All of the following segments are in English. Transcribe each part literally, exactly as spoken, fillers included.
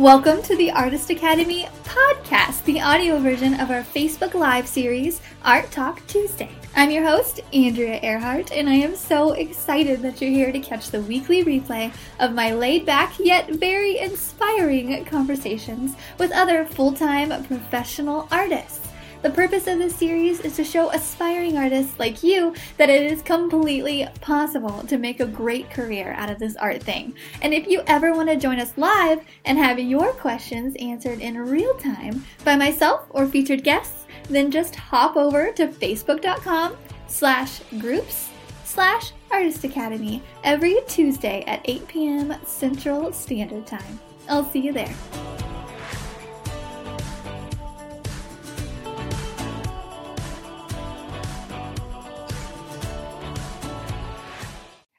Welcome to the Artist Academy podcast, the audio version of our Facebook Live series, Art Talk Tuesday. I'm your host, Andrea Earhart, and I am so excited that you're here to catch the weekly replay of my laid-back yet very inspiring conversations with other full-time professional artists. The purpose of this series is to show aspiring artists like you that it is completely possible to make a great career out of this art thing. And if you ever want to join us live and have your questions answered in real time by myself or featured guests, then just hop over to facebook.com slash groups slash Artist Academy every Tuesday at eight p.m. Central Standard Time. I'll see you there.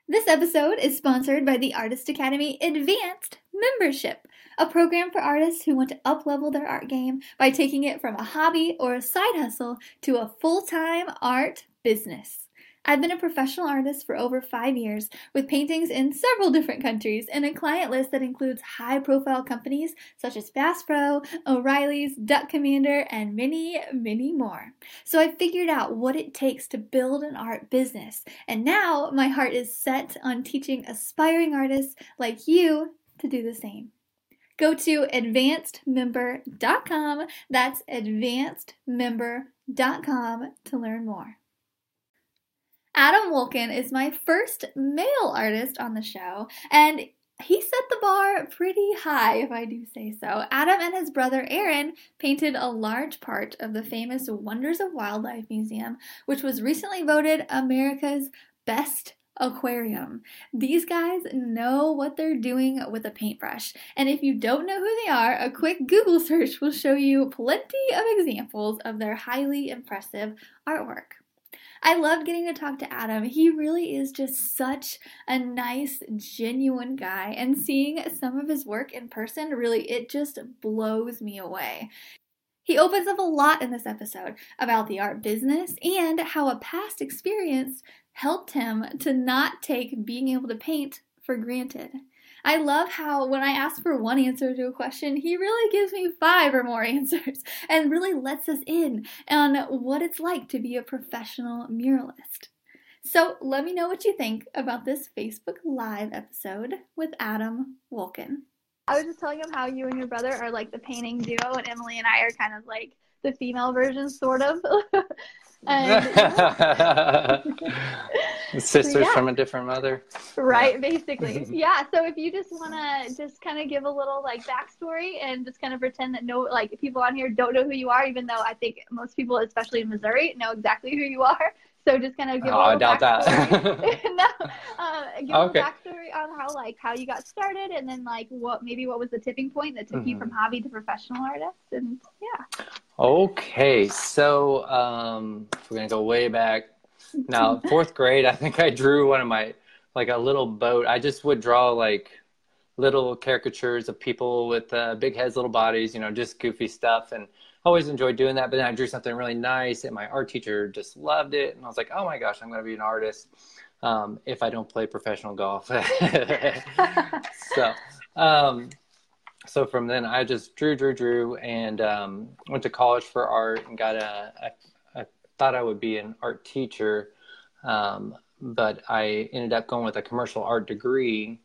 This episode is sponsored by the Artist Academy Advanced Membership, a program for artists who want to up-level their art game by taking it from a hobby or a side hustle to a full-time art business. I've been a professional artist for over five years with paintings in several different countries and a client list that includes high-profile companies such as Bass Pro, O'Reilly's, Duck Commander, and many, many more. So I figured out what it takes to build an art business, and now my heart is set on teaching aspiring artists like you to do the same. Go to advanced member dot com, that's advanced member dot com to learn more. Adam Wolken is my first male artist on the show, and he set the bar pretty high, if I do say so. Adam and his brother Aaron painted a large part of the famous Wonders of Wildlife Museum, which was recently voted America's Best Aquarium. These guys know what they're doing with a paintbrush, and if you don't know who they are, a quick Google search will show you plenty of examples of their highly impressive artwork. I loved getting to talk to Adam. He really is just such a nice, genuine guy, and seeing some of his work in person, really, it just blows me away. He opens up a lot in this episode about the art business and how a past experience helped him to not take being able to paint for granted. I love how when I ask for one answer to a question, he really gives me five or more answers and really lets us in on what it's like to be a professional muralist. So let me know what you think about this Facebook Live episode with Adam Wolken. I was just telling him how you and your brother are like the painting duo, and Emily and I are kind of like the female version, sort of. And, yeah. Sisters so, yeah. From a different mother. Right, yeah. Basically. Yeah, so if you just want to just kind of give a little, like, backstory and just kind of pretend that, no, like, people on here don't know who you are, even though I think most people, especially in Missouri, know exactly who you are. So just kind of give oh, a little I doubt backstory. That. no, uh, give okay. a backstory on how, like, how you got started, and then, like, what maybe what was the tipping point that took mm-hmm. you from hobby to professional artist, and yeah. Okay, so um, we're gonna go way back. Now, fourth grade, I think I drew one of my, like, a little boat. I just would draw, like, little caricatures of people with uh, big heads, little bodies, you know, just goofy stuff, and always enjoyed doing that. But then I drew something really nice, and my art teacher just loved it, and I was like, oh my gosh, I'm gonna be an artist um, if I don't play professional golf. so, um, so from then I just drew, drew, drew, and um, went to college for art and got a, a thought I would be an art teacher, um, but I ended up going with a commercial art degree,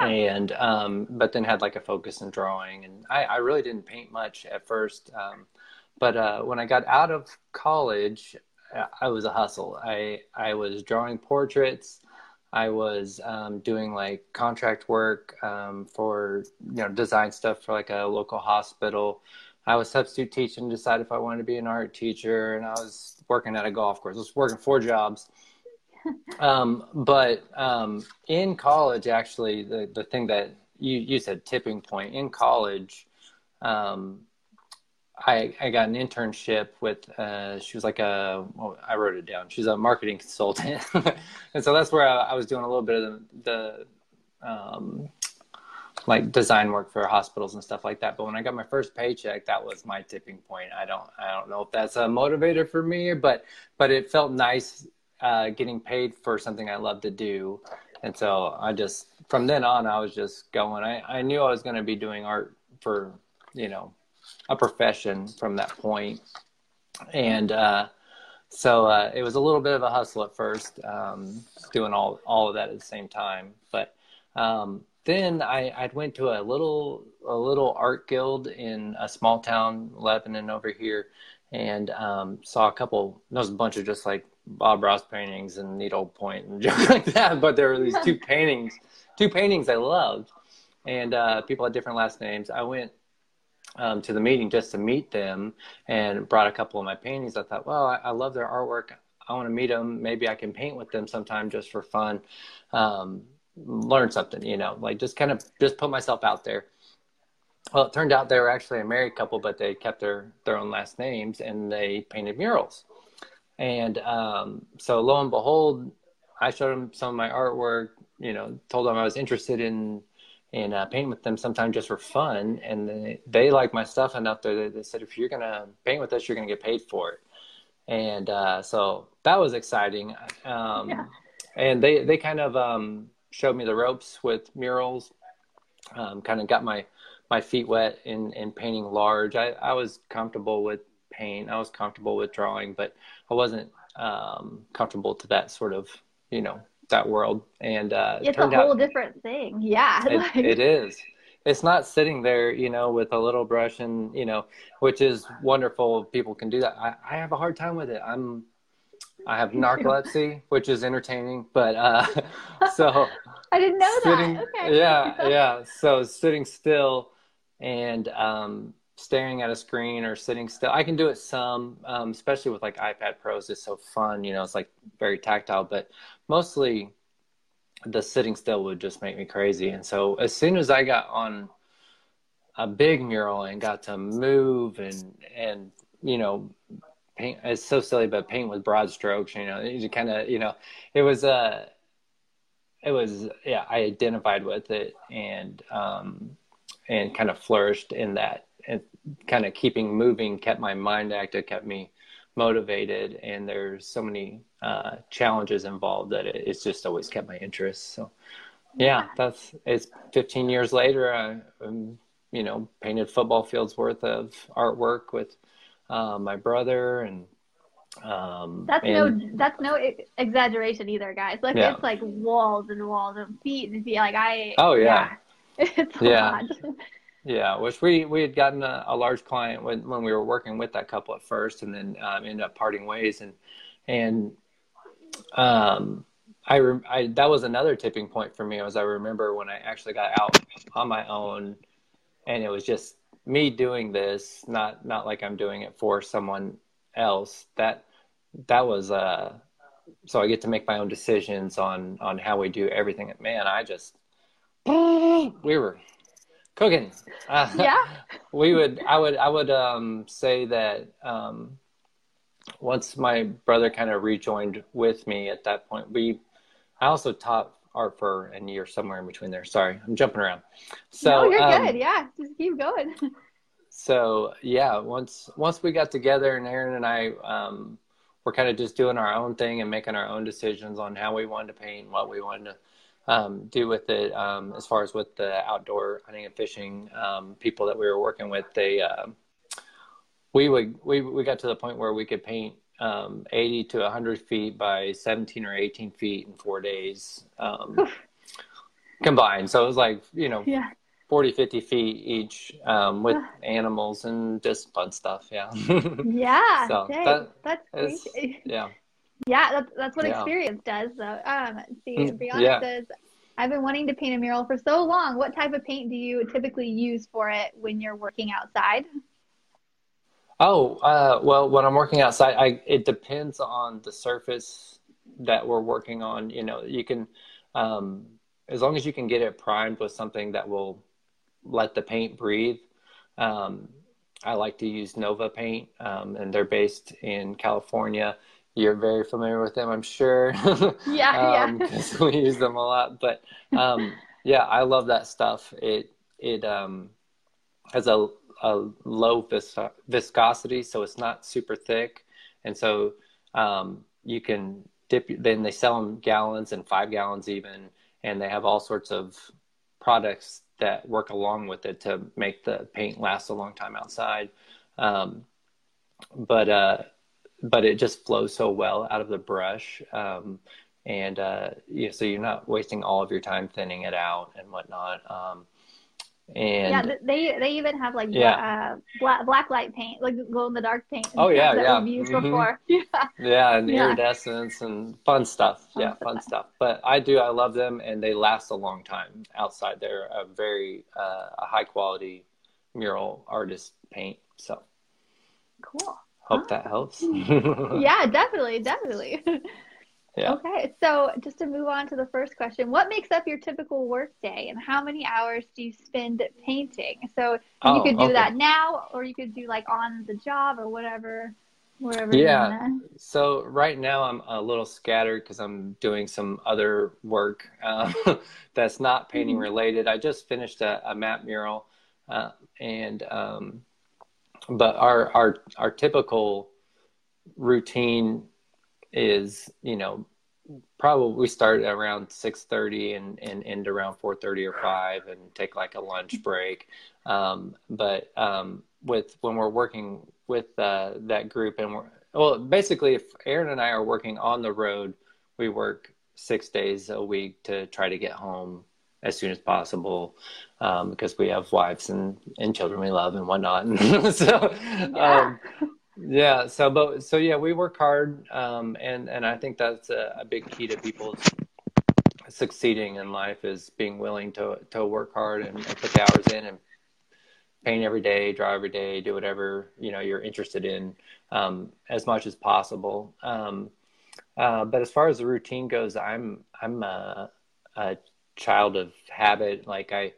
oh. and um, but then had like a focus in drawing, and I, I really didn't paint much at first, um, but uh, when I got out of college, I was a hustle. I, I was drawing portraits, I was um, doing like contract work um, for, you know, design stuff for like a local hospital. I was substitute teaching, decided if I wanted to be an art teacher, and I was working at a golf course. I was working four jobs. Um, but um, in college, actually, the, the thing that you, you said, tipping point, in college, um, I, I got an internship with, uh, she was like a, well, I wrote it down, she's a marketing consultant. And so that's where I, I was doing a little bit of the, the um like design work for hospitals and stuff like that. But when I got my first paycheck, that was my tipping point. I don't, I don't know if that's a motivator for me, but, but it felt nice uh, getting paid for something I love to do. And so I just, from then on, I was just going, I, I knew I was going to be doing art for, you know, a profession from that point. And uh, so uh, it was a little bit of a hustle at first, um, doing all, all of that at the same time. But um, then I, I went to a little, a little art guild in a small town, Lebanon, over here, and um, saw a couple, there was a bunch of just like Bob Ross paintings and needlepoint and junk like that, but there were these two paintings, two paintings I loved, and uh, people had different last names. I went um, to the meeting just to meet them and brought a couple of my paintings. I thought, well, I, I love their artwork. I want to meet them. Maybe I can paint with them sometime just for fun, um, learn something, you know, like just kind of just put myself out there. Well, it turned out they were actually a married couple, but they kept their, their own last names, and they painted murals. And um, so lo and behold, I showed them some of my artwork, you know, told them I was interested in, in uh, painting with them sometime just for fun. And they, they liked my stuff enough that they, they said, if you're going to paint with us, you're going to get paid for it. And uh, so that was exciting. Um, yeah. And they, they kind of um, showed me the ropes with murals, um, kind of got my, my feet wet in, in painting large. I, I was comfortable with paint. I was comfortable with drawing, but I wasn't um, comfortable to that sort of, you know, that world. And uh, it's it turned a whole out, different thing. Yeah. It, like... it is. It's not sitting there, you know, with a little brush and, you know, which is wonderful. People can do that. I, I have a hard time with it. I'm, I have narcolepsy, which is entertaining, but uh, so. I didn't know sitting, that. Okay. Yeah. Yeah. So sitting still and, um, staring at a screen or sitting still. I can do it some, um, especially with like iPad Pros. It's so fun, you know, it's like very tactile, but mostly the sitting still would just make me crazy. And so as soon as I got on a big mural and got to move and, and, you know, paint, it's so silly, but paint with broad strokes, you know, you kind of, you know, it was, uh, it was, yeah, I identified with it and, um, and kind of flourished in that. And kind of keeping moving kept my mind active, kept me motivated. And there's so many uh, challenges involved that it, it's just always kept my interest. So yeah, that's, it's fifteen years later, I, um, you know, painted football fields worth of artwork with uh, my brother and um that's and, no that's no exaggeration either, guys. Like yeah. It's like walls and walls of feet and feet. Like I oh yeah, yeah. It's a yeah. lot. Yeah, which we, we had gotten a, a large client when, when we were working with that couple at first, and then um, ended up parting ways. And and um, I, re I that was another tipping point for me, was I remember when I actually got out on my own, and it was just me doing this, not not like I'm doing it for someone else. That that was uh, so I get to make my own decisions on on how we do everything. And man, I just we were. Cooking. Uh, yeah. We would, I would, I would um, say that um, once my brother kind of rejoined with me at that point, we, I also taught art for a year somewhere in between there. Sorry, I'm jumping around. So no, you're um, good. Yeah. Just keep going. So yeah, once, once we got together and Aaron and I um, were kind of just doing our own thing and making our own decisions on how we wanted to paint and what we wanted to Um, do with it, um, as far as with the outdoor hunting and fishing um, people that we were working with, they uh, we would we we got to the point where we could paint um, eighty to a hundred feet by seventeen or eighteen feet in four days um, combined. So it was like, you know, yeah. forty, fifty feet each um, with animals and just fun stuff. Yeah. Yeah. So that, that's crazy. Yeah. Yeah, that's, that's what yeah. experience does, though. Um, see, Brianna yeah. says, I've been wanting to paint a mural for so long. What type of paint do you typically use for it when you're working outside? Oh, uh, well, when I'm working outside, I, it depends on the surface that we're working on. You know, you can, um, as long as you can get it primed with something that will let the paint breathe. Um, I like to use Nova Paint, um, and they're based in California. You're very familiar with them, I'm sure. Yeah, um, yeah. We use them a lot, but um, yeah, I love that stuff. It it um, has a a low vis viscosity, so it's not super thick, and so um, you can dip. Then they sell them gallons and five gallons even, and they have all sorts of products that work along with it to make the paint last a long time outside. Um, but, uh, but it just flows so well out of the brush. Um, and, uh, yeah, so you're not wasting all of your time thinning it out and whatnot. Um, and yeah, they, they even have like, yeah. uh, black, black light paint, like glow in the dark paint. Oh yeah. Yeah. We've used mm-hmm. before. yeah. yeah. And yeah. iridescence and fun stuff. Fun yeah. Stuff. Fun stuff. But I do, I love them, and they last a long time outside. They're a very, uh, a high quality mural artist paint. So cool. Hope that helps. Yeah, definitely, definitely. Yeah. Okay, so just to move on to the first question, what makes up your typical work day, and how many hours do you spend painting? So oh, you could do okay. that now, or you could do like on the job or whatever. Wherever yeah. you wanna. So right now I'm a little scattered because I'm doing some other work uh, that's not painting mm-hmm. related. I just finished a, a map mural, uh, and um, but our, our, our typical routine is, you know, probably we start around six thirty and, and end around four thirty or five, and take like a lunch break. Um, but um, with, when we're working with uh, that group, and we're, well, basically if Aaron and I are working on the road, we work six days a week to try to get home as soon as possible, um, because we have wives and, and children we love and whatnot. so, yeah. Um, yeah. So, but, so yeah, we work hard. Um, and, and I think that's a, a big key to people succeeding in life, is being willing to, to work hard and, and put the hours in, and paint every day, draw every day, do whatever, you know, you're interested in, um, as much as possible. Um, uh, but as far as the routine goes, I'm, I'm, uh, uh, child of habit. Like I,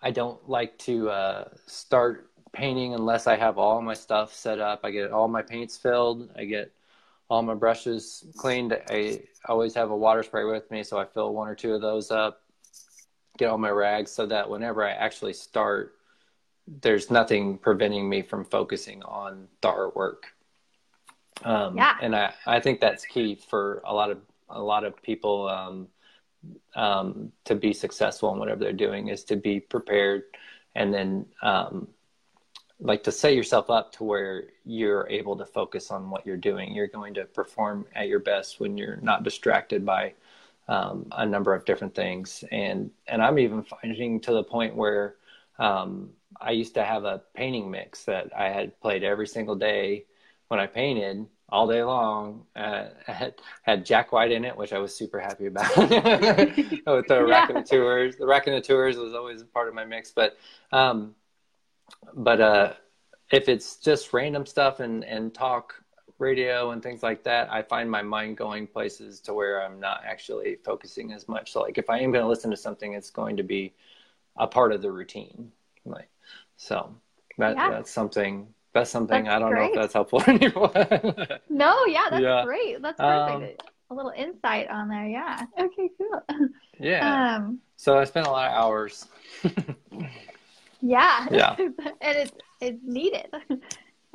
I don't like to uh, start painting unless I have all my stuff set up. I get all my paints filled. I get all my brushes cleaned. I always have a water spray with me, so I fill one or two of those up, get all my rags, so that whenever I actually start, there's nothing preventing me from focusing on the artwork. Um, yeah. And I, I think that's key for a lot of, a lot of people, um, um, to be successful in whatever they're doing, is to be prepared. And then, um, like to set yourself up to where you're able to focus on what you're doing. You're going to perform at your best when you're not distracted by, um, a number of different things. And, and I'm even finding to the point where, um, I used to have a painting mix that I had played every single day when I painted, all day long. Uh, I had, had Jack White in it, which I was super happy about. With the Rack of the Tours. The Rack of the Tours was always a part of my mix. But um, but uh, if it's just random stuff and, and talk radio and things like that, I find my mind going places to where I'm not actually focusing as much. So like if I am going to listen to something, it's going to be a part of the routine. Like, so that, yeah. that's something... That's something. That's I don't great. know if that's helpful to anyone. No, yeah, that's yeah. great. That's perfect. Um, a little insight on there. Yeah. Okay, cool. Yeah. Um, so I spent a lot of hours. yeah. Yeah. And it's, it's needed.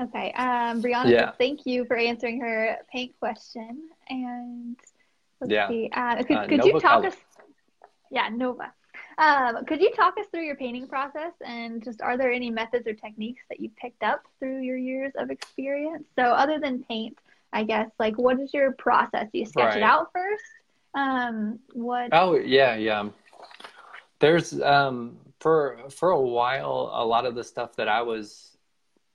Okay. Um, Brianna, yeah. thank you for answering her paint question. And let's yeah. see. Uh, could uh, could Nova you talk College. us? Yeah, Nova. Um, could you talk us through your painting process, and just are there any methods or techniques that you picked up through your years of experience? So other than paint, I guess, like what is your process? Do you sketch right. it out first? Um, what? Oh yeah, yeah. There's um, for for a while, a lot of the stuff that I was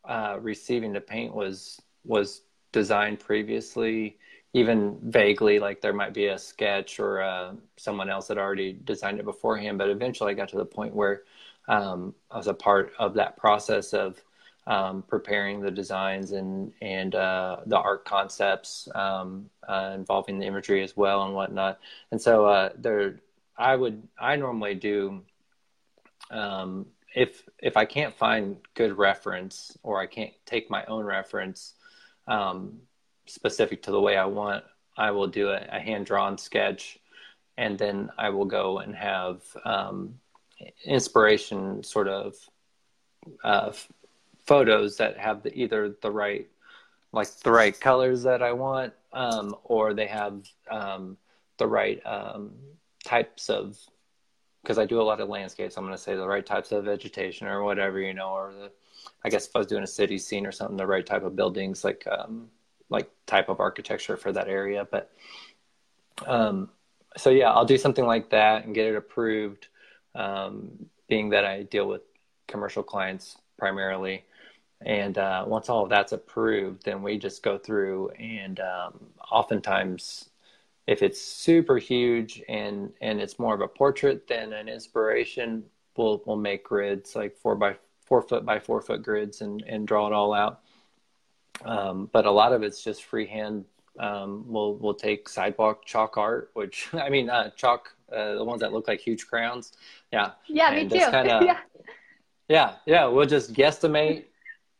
uh, receiving to paint was was designed previously. Even vaguely, like there might be a sketch or uh, someone else had already designed it beforehand. But eventually I got to the point where um, I was a part of that process of um, preparing the designs and, and uh, the art concepts um, uh, involving the imagery as well and whatnot. And so uh, there, I would, I normally do, um, if, if I can't find good reference, or I can't take my own reference, um, specific to the way I want, I will do a, a hand-drawn sketch, and then I will go and have um, inspiration sort of uh, photos that have the, either the right, like the right colors that I want, um, or they have um, the right um, types of, because I do a lot of landscapes, I'm going to say the right types of vegetation or whatever, you know, or the, I guess if I was doing a city scene or something, the right type of buildings, like, um, like type of architecture for that area. But, um, so yeah, I'll do something like that and get it approved. Um, being that I deal with commercial clients primarily. And, uh, once all of that's approved, then we just go through and, um, oftentimes if it's super huge and, and it's more of a portrait than an inspiration, we'll, we'll make grids like four by four foot by four foot grids and, and draw it all out. Um, but a lot of it's just freehand. Um, we'll, we'll take sidewalk chalk art, which I mean, uh, chalk, uh, the ones that look like huge crowns. Yeah. Yeah. And me too. Kinda, yeah. Yeah. Yeah. We'll just guesstimate.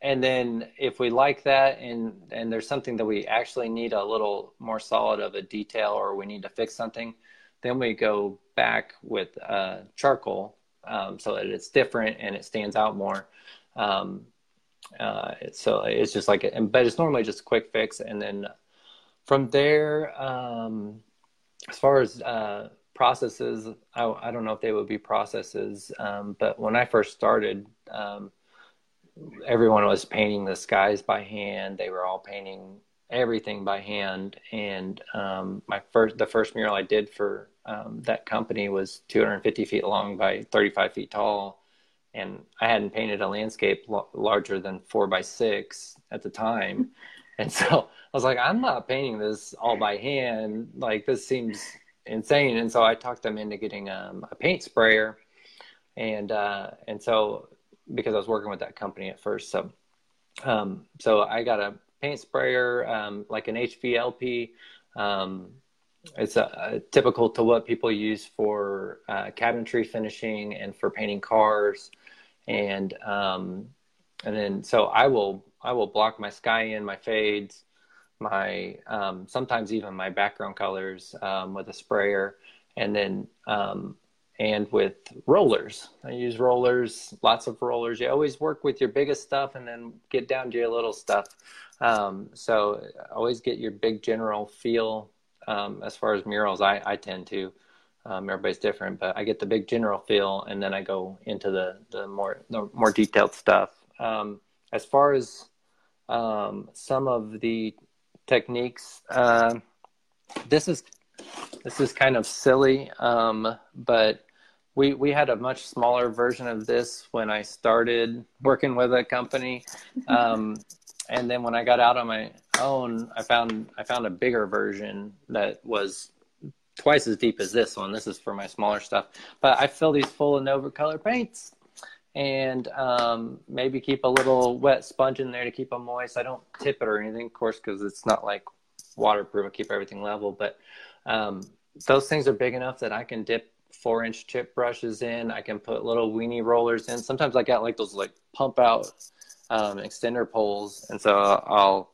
And then if we like that and, and there's something that we actually need a little more solid of a detail, or we need to fix something, then we go back with uh, charcoal um, so that it's different and it stands out more. Um, uh, so it's just like, and, but it's normally just a quick fix. And then from there, um, as far as uh, processes, I, I don't know if they would be processes, um, but when I first started, um, everyone was painting the skies by hand. They were all painting everything by hand. And um, my first, the first mural I did for um, that company was two hundred fifty feet long by thirty-five feet tall. And I hadn't painted a landscape l- larger than four by six at the time. And so I was like, I'm not painting this all by hand. Like, this seems insane. And so I talked them into getting um, a paint sprayer. And, uh, and so, because I was working with that company at first. So, um, so I got a paint sprayer, um, like an H V L P. Um, it's a, a typical to what people use for, uh, cabinetry finishing and for painting cars. And, um, and then, so I will, I will block my sky in, my fades, my, um, sometimes even my background colors, um, with a sprayer. And then, um, and with rollers, I use rollers, lots of rollers. You always work with your biggest stuff and then get down to your little stuff. Um, so always get your big general feel. Um, as far as murals, I, I tend to, um, everybody's different, but I get the big general feel and then I go into the, the more, the more detailed stuff. Um, as far as, um, some of the techniques, uh, this is, this is kind of silly. Um, but, We we had a much smaller version of this when I started working with a company, um, and then when I got out on my own, I found I found a bigger version that was twice as deep as this one. This is for my smaller stuff, but I fill these full of Nova color paints, and um, maybe keep a little wet sponge in there to keep them moist. I don't tip it or anything, of course, because it's not like waterproof. I keep everything level, but um, those things are big enough that I can dip four inch chip brushes in. I can put little weenie rollers in. Sometimes I got like those like pump out um, extender poles. And so I'll,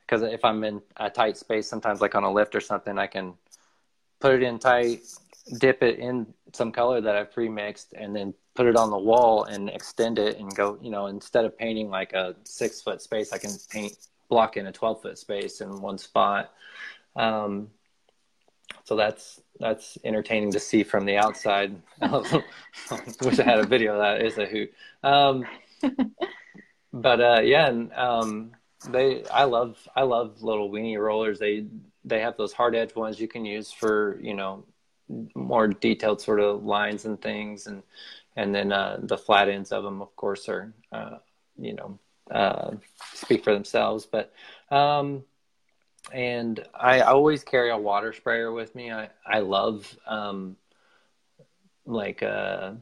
because if I'm in a tight space, sometimes like on a lift or something, I can put it in tight, dip it in some color that I pre-mixed, and then put it on the wall and extend it and go, you know, instead of painting like a six foot space, I can paint block in a twelve foot space in one spot. Um, So that's that's entertaining to see from the outside. I wish I had a video of that. It's a hoot. Um, but uh, yeah, and um, they I love I love little weenie rollers. They they have those hard edge ones you can use for, you know, more detailed sort of lines and things, and and then uh, the flat ends of them, of course, are uh, you know uh, speak for themselves. But um, and I always carry a water sprayer with me. I, I love, um, like, uh,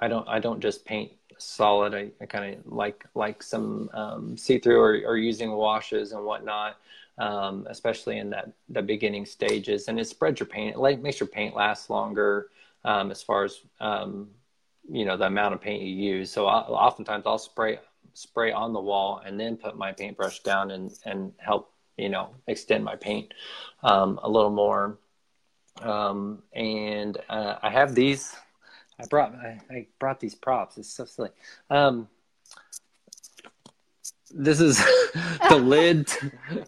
I don't, I don't just paint solid. I, I kind of like, like some, um, see-through or, or using washes and whatnot. Um, especially in that, the beginning stages, and it spreads your paint. It like makes your paint last longer, um, as far as, um, you know, the amount of paint you use. So I, oftentimes I'll spray, spray on the wall and then put my paintbrush down and, and help, you know, extend my paint um, a little more. Um, and uh, I have these, I brought I, I brought these props. It's so silly. Um, this is the lid.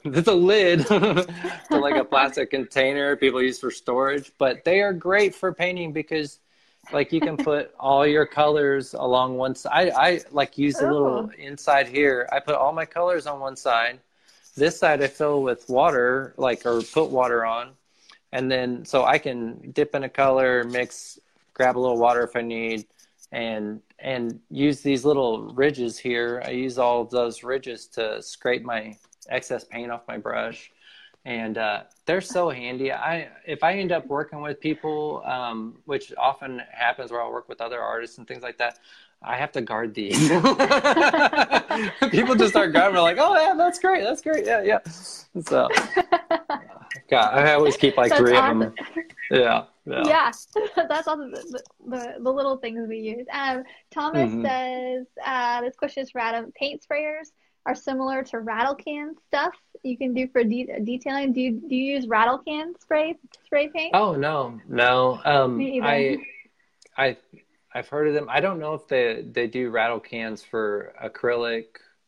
It's a lid for like a plastic container people use for storage, but they are great for painting because like you can put all your colors along one side. I, I like use a little inside here. I put all my colors on one side. This side I fill with water, like, or put water on. And then, so I can dip in a color, mix, grab a little water if I need, and and use these little ridges here. I use all of those ridges to scrape my excess paint off my brush. And uh, they're so handy. I if I end up working with people, um, which often happens where I'll work with other artists and things like that, I have to guard these. People just start grabbing. They're like, "Oh yeah, that's great. That's great. Yeah, yeah." So, God, I always keep like that's three awesome. of them. Yeah. Yeah. yeah. That's all the, the the little things we use. Um, Thomas mm-hmm. says uh, this question is for Adam. Paint sprayers are similar to rattle can stuff you can do for de detailing. Do you, do you use rattle can spray spray paint? Oh no, no. Um, Me either. I, I, I've heard of them. I don't know if they they do rattle cans for acrylic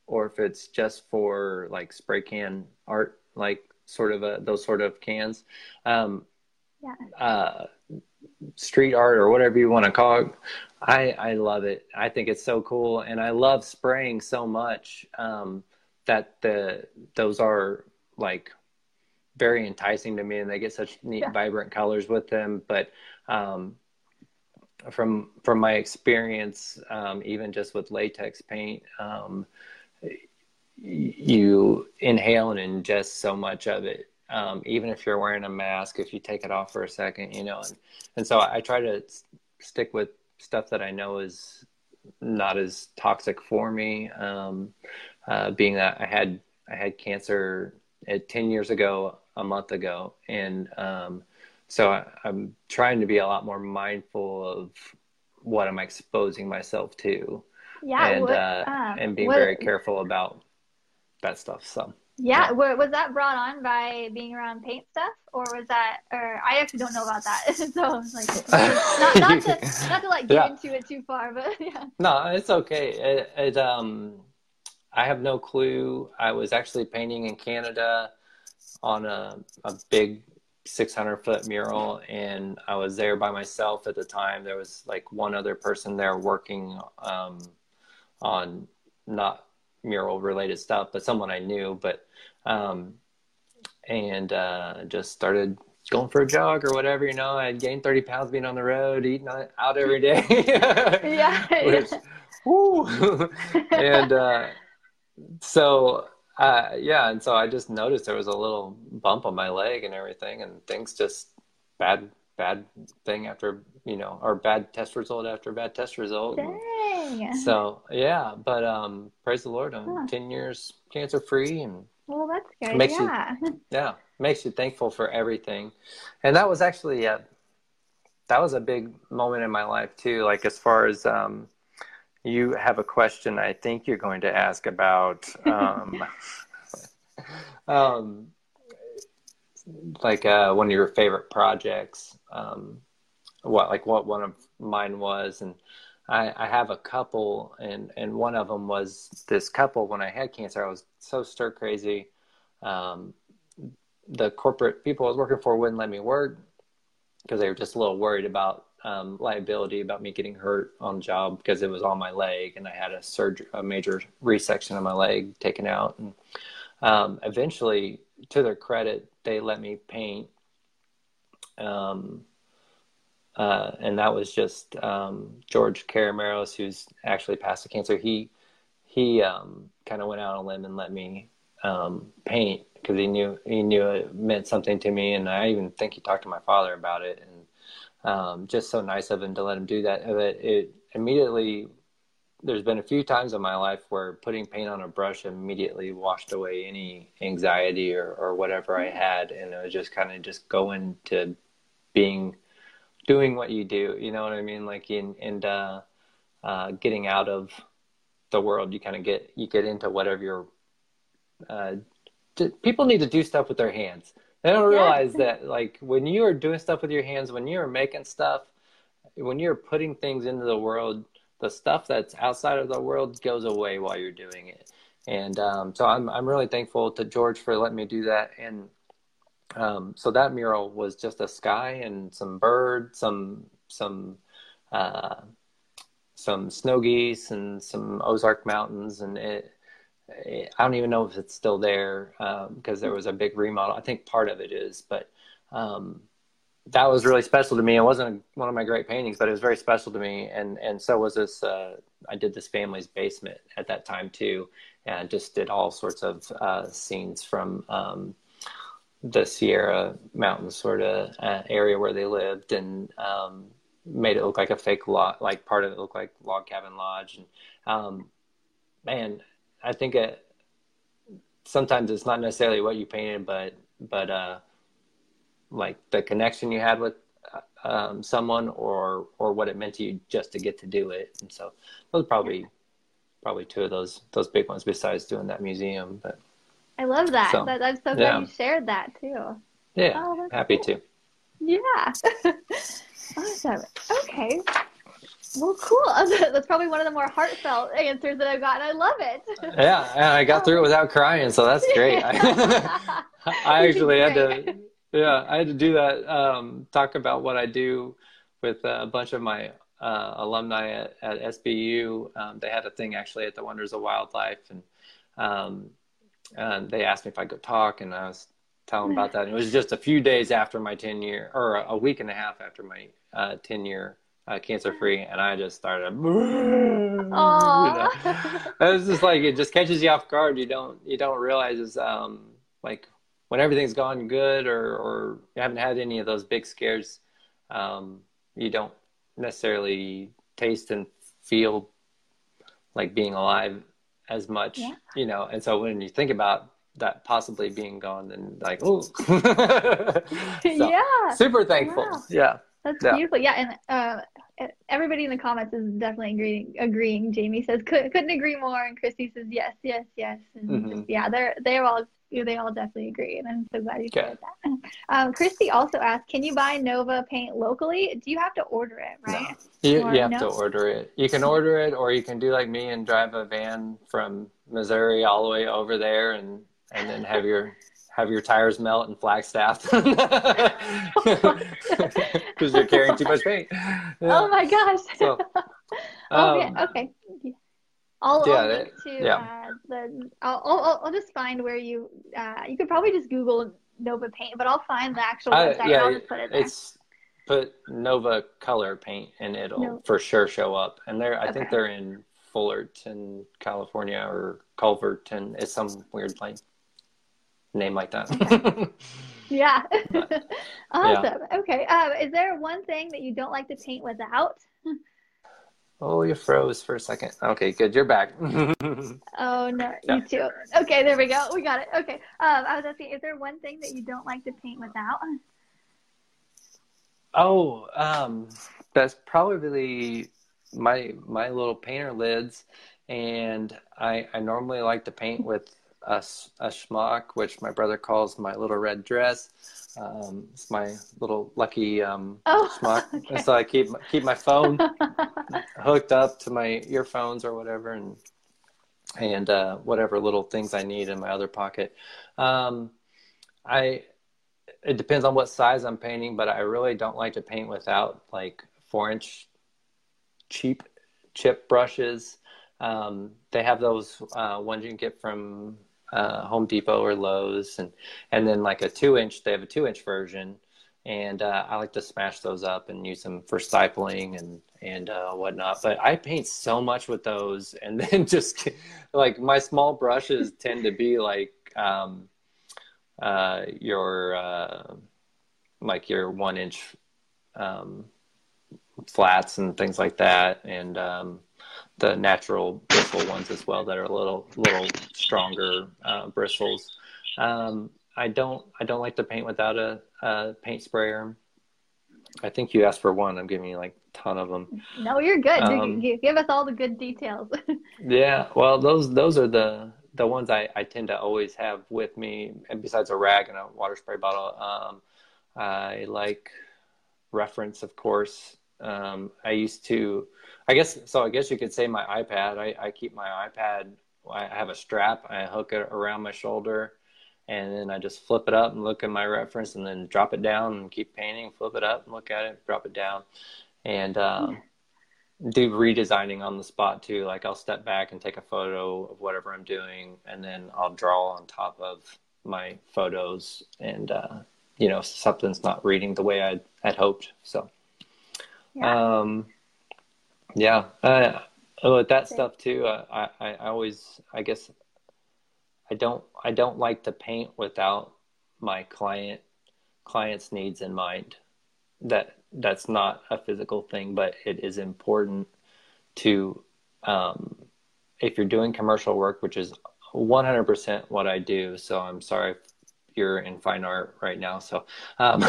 or if it's just for like spray can art, like sort of a, those sort of cans. Um, yeah. Uh, street art or whatever you want to call it. I, I love it. I think it's so cool. And I love spraying so much um, that the those are like very enticing to me, and they get such neat, yeah. vibrant colors with them. But um, from from my experience, um, even just with latex paint, um, you inhale and ingest so much of it. Um, even if you're wearing a mask, if you take it off for a second, you know, and, and so I try to stick with stuff that I know is not as toxic for me. Um, uh, being that I had, I had cancer at ten years ago, a month ago. And, um, so I, I'm trying to be a lot more mindful of what I'm exposing myself to, yeah, and, what, uh, uh, and being what, very careful about that stuff. So. Yeah, yeah, was that brought on by being around paint stuff, or was that, or I actually don't know about that, so I was like, not, not, to, not to like get yeah. into it too far, but yeah. No, it's okay. It, it, um, I have no clue. I was actually painting in Canada on a, a big six hundred foot mural, and I was there by myself at the time. There was like one other person there working um, on not mural related stuff, but someone I knew, but, um, and, uh, just started going for a jog or whatever, you know, I gained thirty pounds being on the road, eating out every day. yeah. Which, yeah. Woo. and, uh, so, uh, yeah. And so I just noticed there was a little bump on my leg and everything, and things just bad, bad thing after, you know, or bad test result after bad test result. Dang. So yeah, but um praise the Lord, I'm huh. ten years cancer free, and well, that's good. Makes yeah you, yeah makes you thankful for everything. And that was actually a, that was a big moment in my life too, like as far as um you have a question I think you're going to ask about um um like uh one of your favorite projects, um what like what one of mine was. And I, I have a couple, and, and one of them was this couple. When I had cancer, I was so stir crazy. Um, the corporate people I was working for wouldn't let me work because they were just a little worried about um, liability, about me getting hurt on the job, because it was on my leg, and I had a surgery, a major resection of my leg taken out. And um, eventually, to their credit, they let me paint. Um, Uh, and that was just um, George Carameros, who's actually passed the cancer. He he um, kind of went out on a limb and let me um, paint, because he knew he knew it meant something to me. And I even think he talked to my father about it. And um, just so nice of him to let him do that. It, it immediately, there's been a few times in my life where putting paint on a brush immediately washed away any anxiety or, or whatever I had. And it was just kind of just going to being... doing what you do, you know what I mean? Like in, and, uh, uh, getting out of the world, you kind of get, you get into whatever you're, uh, people need to do stuff with their hands. They don't realize that, like, when you are doing stuff with your hands, when you're making stuff, when you're putting things into the world, the stuff that's outside of the world goes away while you're doing it. And um, so I'm I'm really thankful to George for letting me do that. And um, so that mural was just a sky and some birds, some some uh, some snow geese, and some Ozark Mountains. And it, it I don't even know if it's still there because um, there was a big remodel. I think part of it is, but um, that was really special to me. It wasn't one of my great paintings, but it was very special to me. And and so was this. Uh, I did this family's basement at that time too. And just did all sorts of uh, scenes from um, the Sierra Mountains sort of uh, area where they lived, and um, made it look like a fake lot, like part of it looked like log cabin lodge. And um, man, I think it, sometimes it's not necessarily what you painted, but but uh, like the connection you had with um, someone, or or what it meant to you just to get to do it. And so that was probably. Probably two of those those big ones besides doing that museum. But I love that. So, that I'm so glad yeah. you shared that too. Yeah, oh, happy cool. to. Yeah. Awesome. Okay. Well, cool. That's probably one of the more heartfelt answers that I've gotten. I love it. Yeah, and I got oh. through it without crying, so that's great. I, I actually had to. Yeah, I had to do that. Um, talk about what I do with a bunch of my. Uh, alumni at, at S B U. Um, they had a thing actually at the Wonders of Wildlife, and um, and they asked me if I could talk, and I was telling about that. And it was just a few days after my ten year, or a week and a half after my uh, ten year uh, cancer-free, and I just started. You know? It was just like it just catches you off guard. You don't you don't realize is um, like when everything's gone good, or or you haven't had any of those big scares. Um, you don't. necessarily taste and feel like being alive as much, yeah. you know. And so when you think about that possibly being gone, then like, oh, so, yeah, super thankful. Wow. Yeah, that's yeah. beautiful. Yeah, and uh, everybody in the comments is definitely agreeing. Agreeing. Jamie says, Could, couldn't agree more, and Christy says, yes, yes, yes. And mm-hmm. just, yeah, they're they're all. They all definitely agree, and I'm so glad you shared that. Um, Christy also asked, can you buy Nova Paint locally? Do you have to order it, right? No. You, you have no? to order it. You can order it, or you can do like me and drive a van from Missouri all the way over there, and, and then have your have your tires melt in Flagstaff because you're carrying too much paint. Yeah. Oh, my gosh. So, um, okay, okay. Yeah. I'll, yeah, I'll link to yeah. uh, the. I'll, I'll I'll just find where you. Uh, you could probably just Google Nova Paint, but I'll find the actual website. I, yeah, and I'll just put it there. It's put Nova Color Paint, and it'll no. for sure show up. And they're I okay. think they're in Fullerton, California, or Culverton. It's some weird like name like that. Okay. yeah. awesome. Yeah. Okay. Um, is there one thing that you don't like to paint without? Oh, you froze for a second. Okay, good. You're back. oh, no, yeah. you too. Okay, there we go. We got it. Okay. Um, I was asking, is there one thing that you don't like to paint without? Oh, um, that's probably my my little painter lids. And I, I normally like to paint with a, a schmock, which my brother calls my little red dress. Um, it's my little lucky um, oh, schmuck. Okay. So I keep keep my phone hooked up to my earphones or whatever, and and uh, whatever little things I need in my other pocket. Um, I it depends on what size I'm painting, but I really don't like to paint without like four inch cheap chip brushes. Um, they have those uh, ones you can get from. Uh, Home Depot or Lowe's, and and then like a two inch, they have a two inch version, and uh, I like to smash those up and use them for stippling and and uh, whatnot. But I paint so much with those, and then just like my small brushes tend to be like um, uh, your uh, like your one inch um, flats and things like that, and um, the natural bristle ones as well that are a little little stronger uh, bristles. Um, I don't I don't like to paint without a, a paint sprayer. I think you asked for one. I'm giving you like a ton of them. No, you're good. Um, you give us all the good details. yeah, well, those those are the the ones I, I tend to always have with me. And besides a rag and a water spray bottle, um, I like Reference, of course. Um, I used to. I guess so. I guess you could say my iPad. I, I keep my iPad I have a strap, I hook it around my shoulder, and then I just flip it up and look at my reference, and then drop it down and keep painting, flip it up and look at it, drop it down, and um, do redesigning on the spot too. Like I'll step back and take a photo of whatever I'm doing, and then I'll draw on top of my photos, and uh, you know, something's not reading the way I'd, I'd hoped. So, yeah. um, yeah, uh, oh, that stuff too. Uh, I, I, I always, I guess I don't, I don't like to paint without my client client's needs in mind. That that's not a physical thing, but it is important to, um, if you're doing commercial work, which is one hundred percent what I do. So I'm sorry if you're in fine art right now. So, um,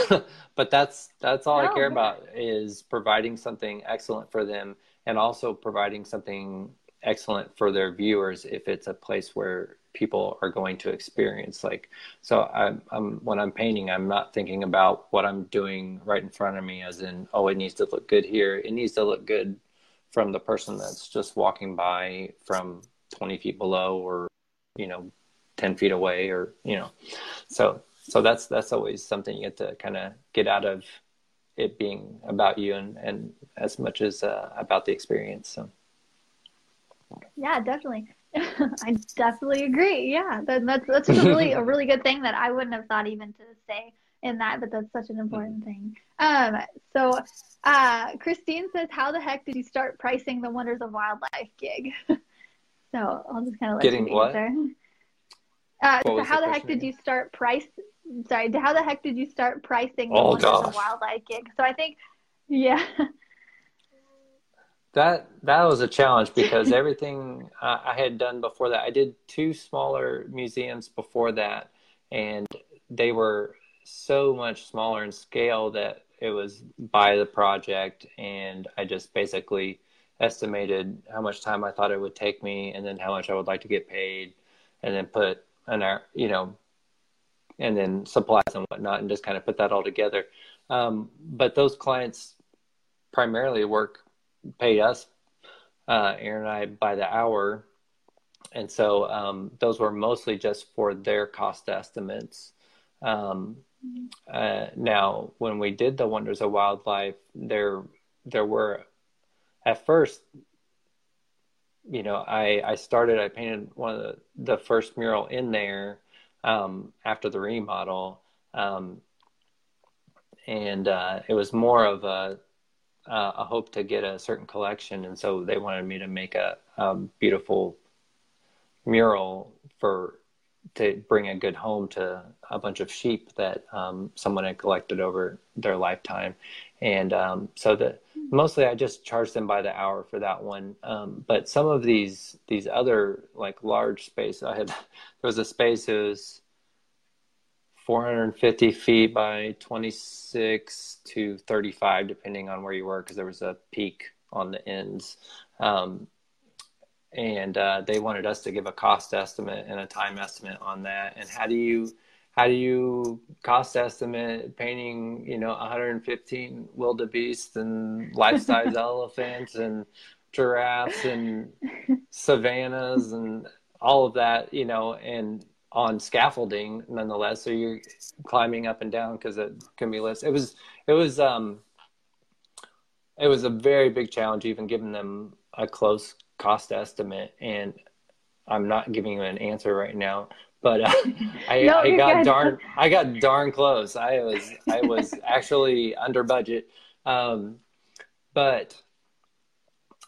but that's, that's all no, I care about is providing something excellent for them, and also providing something excellent for their viewers. If it's a place where people are going to experience, like, so I'm, I'm, when I'm painting, I'm not thinking about what I'm doing right in front of me as in, oh, it needs to look good here. It needs to look good from the person that's just walking by from twenty feet below, or, you know, ten feet away, or, you know, so, so that's, that's always something you get to kind of get out of it being about you, and, and as much as uh, about the experience. So. Yeah, definitely. I definitely agree. Yeah. That, that's, that's a really, a really good thing that I wouldn't have thought even to say in that, but that's such an important thing. Um, so, uh, Christine says, how the heck did you start pricing the Wonders of Wildlife gig? So I'll just kind of let Getting you answer. Uh, so how the, the heck did you start price? Sorry, how the heck did you start pricing the oh, Wonders gosh. of Wildlife gig? So I think, yeah. That that was a challenge because everything uh, I had done before that, I did two smaller museums before that, and they were so much smaller in scale that it was by the project, and I just basically estimated how much time I thought it would take me, and then how much I would like to get paid, and then put an hour, you know, and then supplies and whatnot, and just kind of put that all together. Um, but those clients primarily work, pay us, uh, Aaron and I, by the hour. And so um, those were mostly just for their cost estimates. Um, uh, now, when we did the Wonders of Wildlife, there, there were... At first, you know, I, I started, I painted one of the, the first mural in there um, after the remodel. Um, and uh, it was more of a, uh, a hope to get a certain collection. And so they wanted me to make a, a beautiful mural for, to bring a good home to a bunch of sheep that um, someone had collected over their lifetime. And um, so the, mostly I just charged them by the hour for that one. Um, but some of these, these other like large space, I had, there was a space that was four hundred fifty feet by twenty-six to thirty-five, depending on where you were, because there was a peak on the ends. Um, and uh, they wanted us to give a cost estimate and a time estimate on that. And how do you, how do you cost estimate painting, you know, one hundred fifteen wildebeest and life-size elephants and giraffes and savannas and all of that, you know, and on scaffolding nonetheless. So you're climbing up and down because it can be less. It was, it was, um, it was a very big challenge, even giving them a close cost estimate. And I'm not giving you an answer right now. But uh, I, no, I got good. darn, I got darn close. I was, I was actually under budget. Um, but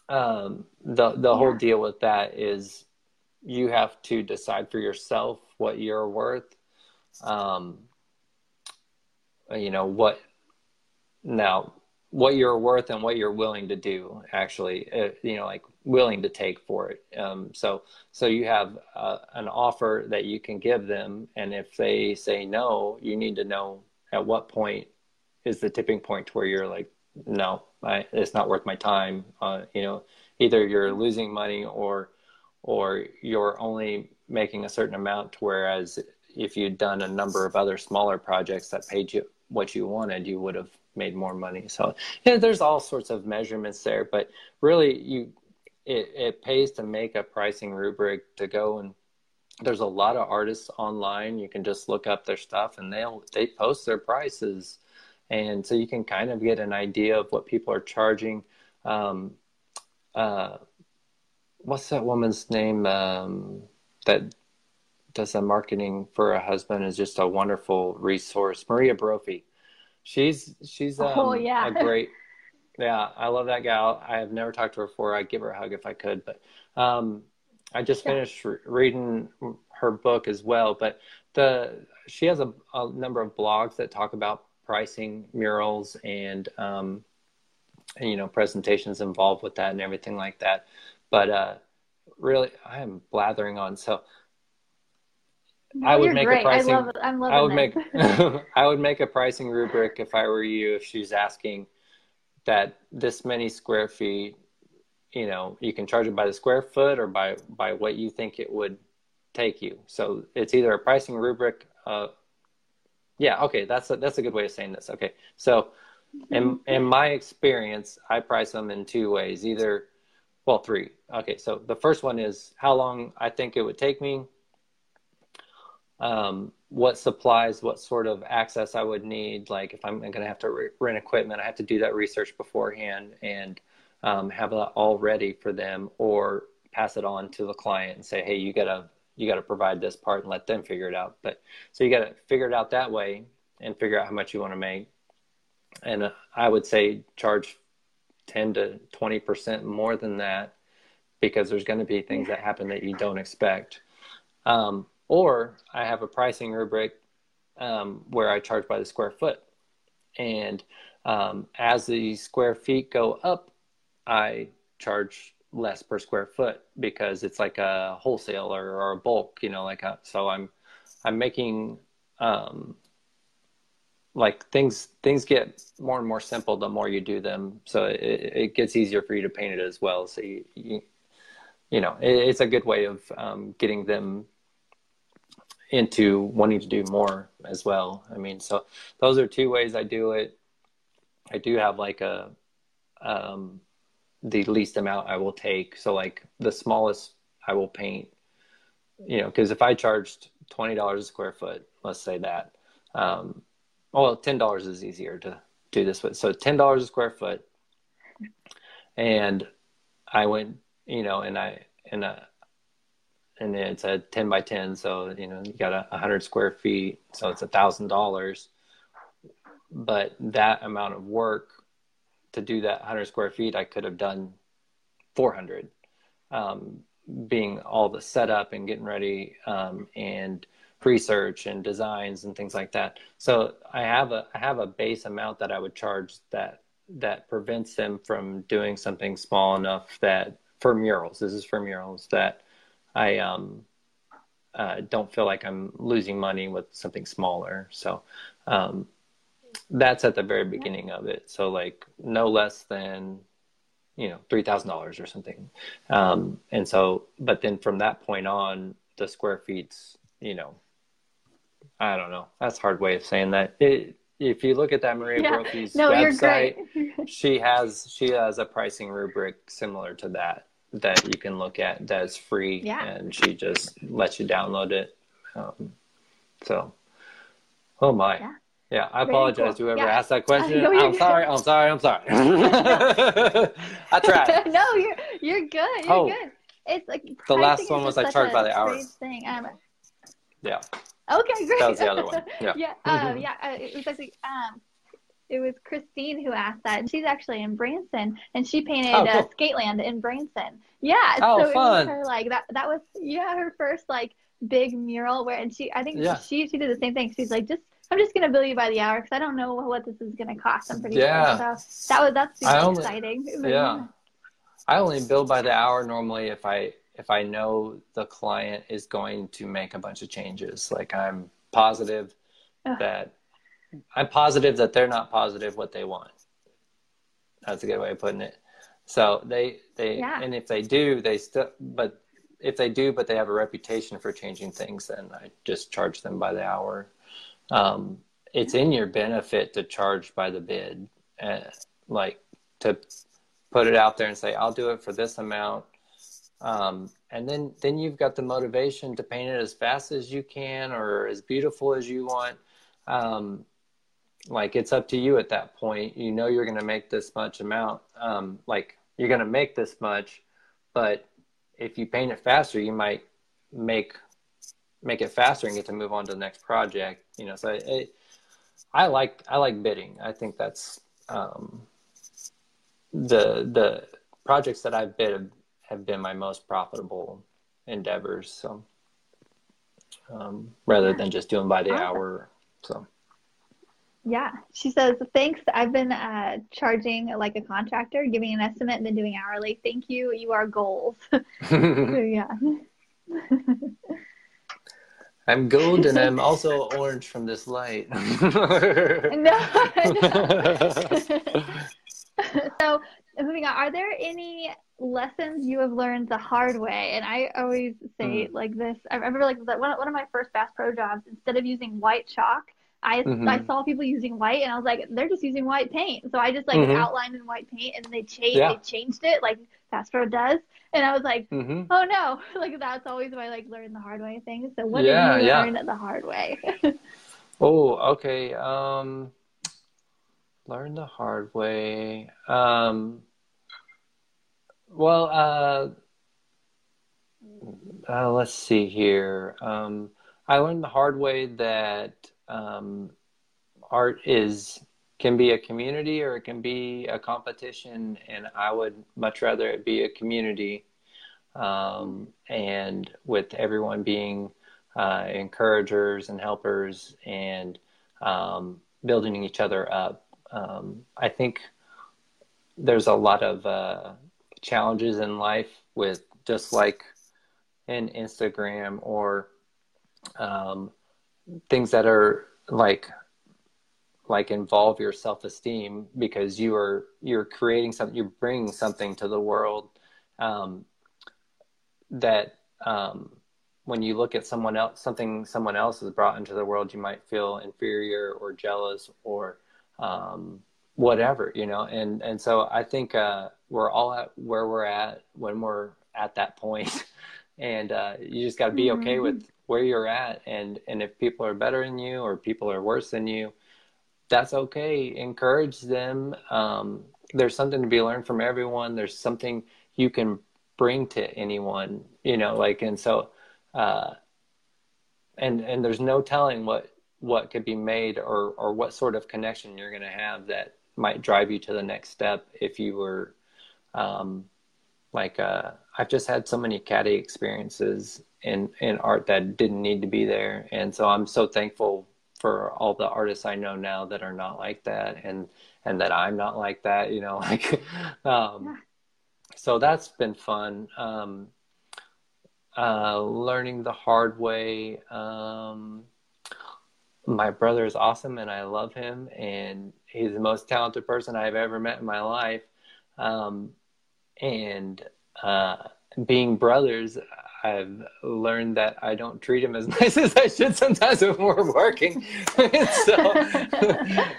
um, the the yeah. whole deal with that is you have to decide for yourself what you're worth. Um, you know what now, what you're worth and what you're willing to do. Actually, uh, you know, like. willing to take for it. Um, so, so you have uh, an offer that you can give them. And if they say no, you need to know at what point is the tipping point to where you're like, no, I, it's not worth my time. Uh, you know, either you're losing money or, or you're only making a certain amount. Whereas if you'd done a number of other smaller projects that paid you what you wanted, you would have made more money. So yeah, there's all sorts of measurements there, but really you, it, it pays to make a pricing rubric to go, and there's a lot of artists online. You can just look up their stuff and they'll, they post their prices. And so you can kind of get an idea of what people are charging. Um, uh, what's that woman's name? Um, that does the marketing for a husband is just a wonderful resource. Maria Brophy. She's, she's um, oh, yeah. a great, yeah, I love that gal. I have never talked to her before. I'd give her a hug if I could, but, um, I just finished re- reading her book as well, but the she has a, a number of blogs that talk about pricing murals and, um, and, you know, presentations involved with that and everything like that. But uh, really, I am blathering on. So no, I would make great. a pricing. I love it. I'm loving I would it. make I would make a pricing rubric if I were you. If she's asking that this many square feet. You know, you can charge it by the square foot or by, by what you think it would take you. So it's either a pricing rubric. Uh, yeah. Okay. That's a, that's a good way of saying this. Okay. So in, in my experience, I price them in two ways, either, well, three. Okay. So the first one is how long I think it would take me. Um, what supplies, what sort of access I would need. Like if I'm going to have to re- rent equipment, I have to do that research beforehand and, Um, have that all ready for them, or pass it on to the client and say, hey, you gotta you gotta provide this part and let them figure it out. But so you gotta figure it out that way and figure out how much you want to make. And uh, I would say charge ten to twenty percent more than that, because there's going to be things that happen that you don't expect. Um, or I have a pricing rubric um, where I charge by the square foot, and um, as the square feet go up, I charge less per square foot, because it's like a wholesale or, or a bulk, you know, like, a, so I'm, I'm making, um, like things, things get more and more simple the more you do them. So it, it gets easier for you to paint it as well. So you, you, you know, it, it's a good way of, um, getting them into wanting to do more as well. I mean, so those are two ways I do it. I do have like a, um, the least amount I will take. So like the smallest I will paint, you know, cause if I charged twenty dollars a square foot, let's say that, um, well, ten dollars is easier to do this with. So ten dollars a square foot. And I went, you know, and I, and, uh, and it's a ten by ten. So, you know, you got a hundred square feet. So it's a thousand dollars, but that amount of work, to do that one hundred square feet, I could have done four hundred, um, being all the setup and getting ready, um, and research and designs and things like that. So I have a, I have a base amount that I would charge that, that prevents them from doing something small enough that for murals, this is for murals, that I, um, uh, don't feel like I'm losing money with something smaller. So, um, that's at the very beginning of it. So like no less than, you know, three thousand dollars or something. Um, and so, but then from that point on, the square feet's, you know, I don't know. That's a hard way of saying that. It, if you look at that Maria yeah. Brophy's no, website, she has, she has a pricing rubric similar to that, that you can look at that's free. Yeah. And she just lets you download it. Um, so, oh my. Yeah. Yeah, I Very apologize cool. to whoever yeah. asked that question. No, I'm good. sorry, I'm sorry, I'm sorry. I tried. No, you're you're good. You're oh, good. It's like the last one was I charged by the hour. Thing. Um, yeah. Okay, great. That was the other one. Yeah. yeah. Um, yeah. Uh, it was actually um, it was Christine who asked that, and she's actually in Branson, and she painted oh, cool. uh, Skateland in Branson. Yeah. Oh, so fun. It was her, like that. That was yeah her first like big mural where, and she I think yeah. she she did the same thing. She's like just. I'm just gonna bill you by the hour because I don't know what this is gonna cost. I'm pretty yeah. sure. So that was that's super only, exciting. Yeah. yeah, I only bill by the hour normally if I if I know the client is going to make a bunch of changes. Like I'm positive oh. that I'm positive that they're not positive what they want. That's a good way of putting it. So they they yeah. and if they do, they still but if they do, but they have a reputation for changing things, then I just charge them by the hour. Um, it's in your benefit to charge by the bid, uh, like to put it out there and say, I'll do it for this amount. Um, and then, then you've got the motivation to paint it as fast as you can or as beautiful as you want. Um, like it's up to you at that point. You know, you're going to make this much amount. Um, like you're going to make this much, but if you paint it faster, you might make, make it faster and get to move on to the next project. You know, so it, I like, I like bidding. I think that's, um, the, the projects that I've bid have, have been my most profitable endeavors. So, um, rather than just doing by the awesome. hour. So. Yeah. She says, thanks. I've been, uh, charging like a contractor, giving an estimate and then doing hourly. Thank you. You are gold. Yeah. I'm gold and I'm also orange from this light. no, no. So moving on, are there any lessons you have learned the hard way? And I always say mm. like this, I remember like one, one of my first Bass Pro jobs, instead of using white chalk, I, mm-hmm. I saw people using white and I was like, they're just using white paint. So I just like mm-hmm. outlined in white paint and they changed, yeah. they changed it like Bass Pro does. And I was like, mm-hmm. oh no, like that's always my like learn the hard way thing. So what yeah, did you yeah. learn the hard way? oh, okay. Um, learn the hard way. Um, well, uh, uh, let's see here. Um, I learned the hard way that um, art is can be a community or it can be a competition. And I would much rather it be a community. Um, and with everyone being, uh, encouragers and helpers and, um, building each other up. Um, I think there's a lot of, uh, challenges in life with just like in Instagram or, um, things that are like, like involve your self-esteem because you are, you're creating something, you're bringing something to the world, um, that, um, when you look at someone else, something someone else has brought into the world, you might feel inferior or jealous or, um, whatever, you know? And, and so I think, uh, we're all at where we're at when we're at that point and, uh, you just gotta be okay mm-hmm. with where you're at. And, and if people are better than you or people are worse than you, that's okay. Encourage them. Um, there's something to be learned from everyone. There's something you can bring to anyone, you know, like, and so, uh, and, and there's no telling what, what could be made or, or what sort of connection you're going to have that might drive you to the next step. If you were, um, like, uh, I've just had so many catty experiences in, in art that didn't need to be there. And so I'm so thankful for all the artists I know now that are not like that. And, and that I'm not like that, you know, like, um, yeah. so that's been fun. Um, uh, learning the hard way. Um, my brother is awesome and I love him and he's the most talented person I've ever met in my life. Um, and, uh, being brothers, I've learned that I don't treat him as nice as I should sometimes when we're working. so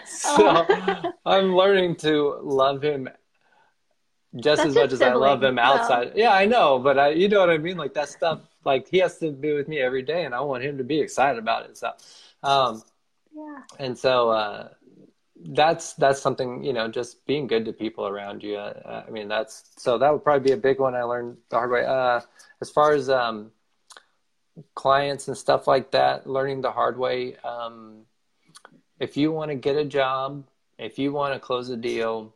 so I'm learning to love him just that's as much as I love him outside. No. Yeah, I know, but I, you know what I mean? Like that stuff, like he has to be with me every day and I want him to be excited about it. So, um, yeah. And so uh, that's, that's something, you know, just being good to people around you. Uh, I mean, that's, so that would probably be a big one I learned the hard way. Uh, As far as um, clients and stuff like that, learning the hard way, um, if you want to get a job, if you want to close a deal,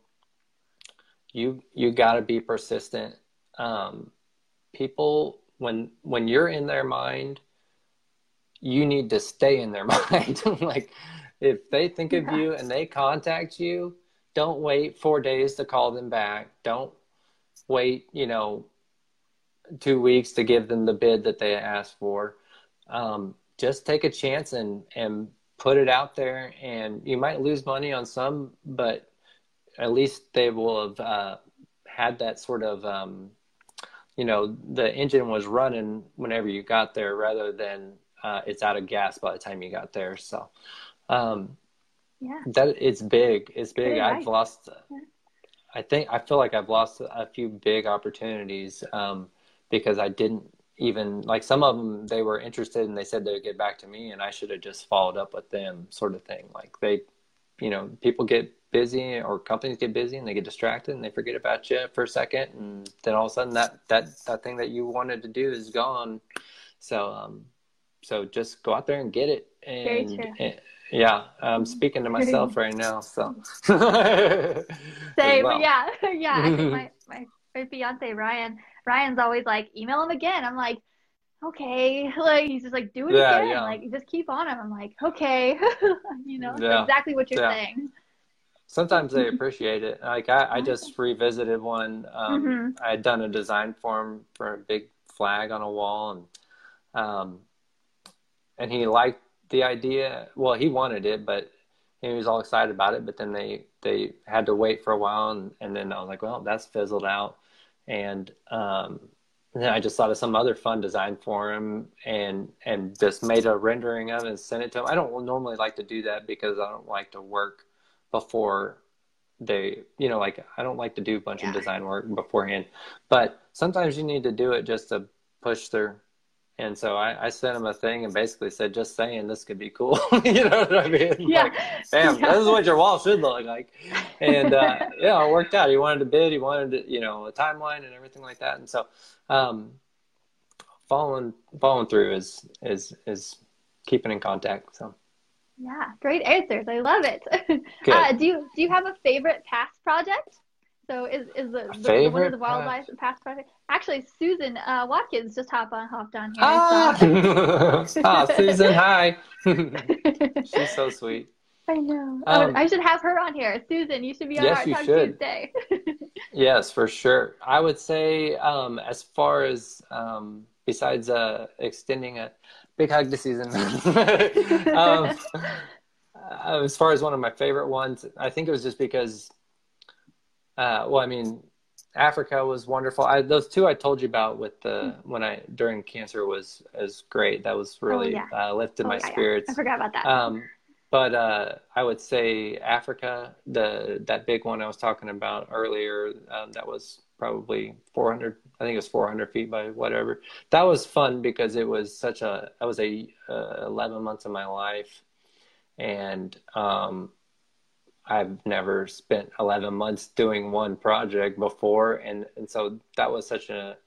you you got to be persistent. Um, people, when when you're in their mind, you need to stay in their mind. Like, if they think yeah. of you and they contact you, don't wait four days to call them back. Don't wait, you know, two weeks to give them the bid that they asked for. Um, just take a chance and, and put it out there, and you might lose money on some, but at least they will have, uh, had that sort of, um, you know, the engine was running whenever you got there rather than, uh, it's out of gas by the time you got there. So, um, yeah, that it's big, it's big. Really I've nice. lost, yeah. I think, I feel like I've lost a few big opportunities, um, because I didn't even, like, some of them, they were interested and they said they'd get back to me, and I should have just followed up with them, sort of thing. Like, they, you know, people get busy, or companies get busy, and they get distracted and they forget about you for a second, and then all of a sudden that that that thing that you wanted to do is gone. So um so just go out there and get it. And, Very true. and yeah, I'm speaking to myself right now, so same. Well. yeah yeah I think my, my my fiance Ryan Ryan's always like, email him again. I'm like, okay, like, he's just like, do it yeah, again. Yeah. Like, just keep on him. I'm like, okay. You know, yeah. exactly what you're yeah. saying. Sometimes they appreciate it. Like, I, I just revisited one. Um, mm-hmm. I had done a design form for a big flag on a wall, and, um, and he liked the idea. Well, he wanted it, but he was all excited about it, but then they, they had to wait for a while. And, and then I was like, well, that's fizzled out. And, um, And then I just thought of some other fun design for him, and and just made a rendering of it and sent it to him. I don't normally like to do that because I don't like to work before they, you know, like, I don't like to do a bunch yeah. of design work beforehand. But sometimes you need to do it just to push through. And so I, I sent him a thing and basically said, just saying, this could be cool. You know what I mean? Yeah. Like, damn, yeah. This is what your wall should look like. And uh, yeah, it worked out. He wanted to bid, he wanted to, you know, a timeline and everything like that. And so um, following, following through is, is, is keeping in contact. So yeah. Great answers. I love it. uh, do you, do you have a favorite past project? So is, is the, the one of the wildlife past, past project? Actually, Susan uh, Watkins just hop on, hopped on here. Ah, so. Oh, Susan, hi. She's so sweet. I know. Um, I, would, I should have her on here. Susan, you should be on yes, our Talk Tuesday. Yes, for sure. I would say um, as far as um, besides uh, extending a big hug to Susan, um, uh, as far as one of my favorite ones, I think it was just because Uh, well, I mean, Africa was wonderful. I, those two I told you about with the when I during cancer was is great. That was really oh, yeah. uh, lifted oh, my yeah, spirits. Yeah. I forgot about that. Um, but uh, I would say Africa, the that big one I was talking about earlier, um, that was probably four hundred. I think it was four hundred feet by whatever. That was fun because it was such a. I was a uh, eleven months of my life, and. Um, I've never spent eleven months doing one project before. And, and so that was such a,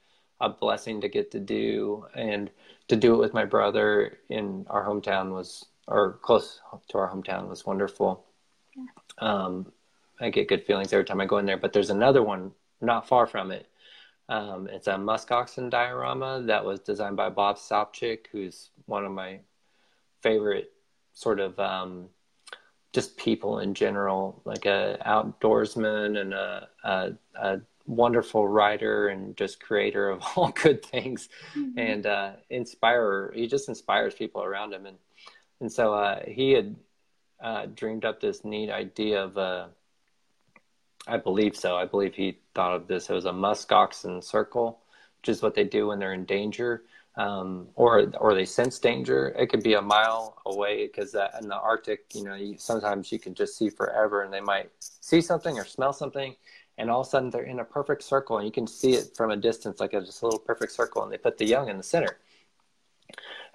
a blessing to get to do, and to do it with my brother in our hometown was, or close to our hometown was wonderful. Yeah. Um, I get good feelings every time I go in there, but there's another one not far from it. Um, it's a muskoxen diorama that was designed by Bob Sopcich, who's one of my favorite sort of, um, just people in general, like a outdoorsman and a, a, a wonderful writer and just creator of all good things, mm-hmm. and uh, inspirer. He just inspires people around him, and and so uh, he had uh, dreamed up this neat idea of, uh, I believe so. I believe he thought of this. It was a muskoxen circle, which is what they do when they're in danger. Um, or, or they sense danger. It could be a mile away because uh, in the Arctic, you know, you, sometimes you can just see forever, and they might see something or smell something, and all of a sudden they're in a perfect circle, and you can see it from a distance, like a just a little perfect circle, and they put the young in the center.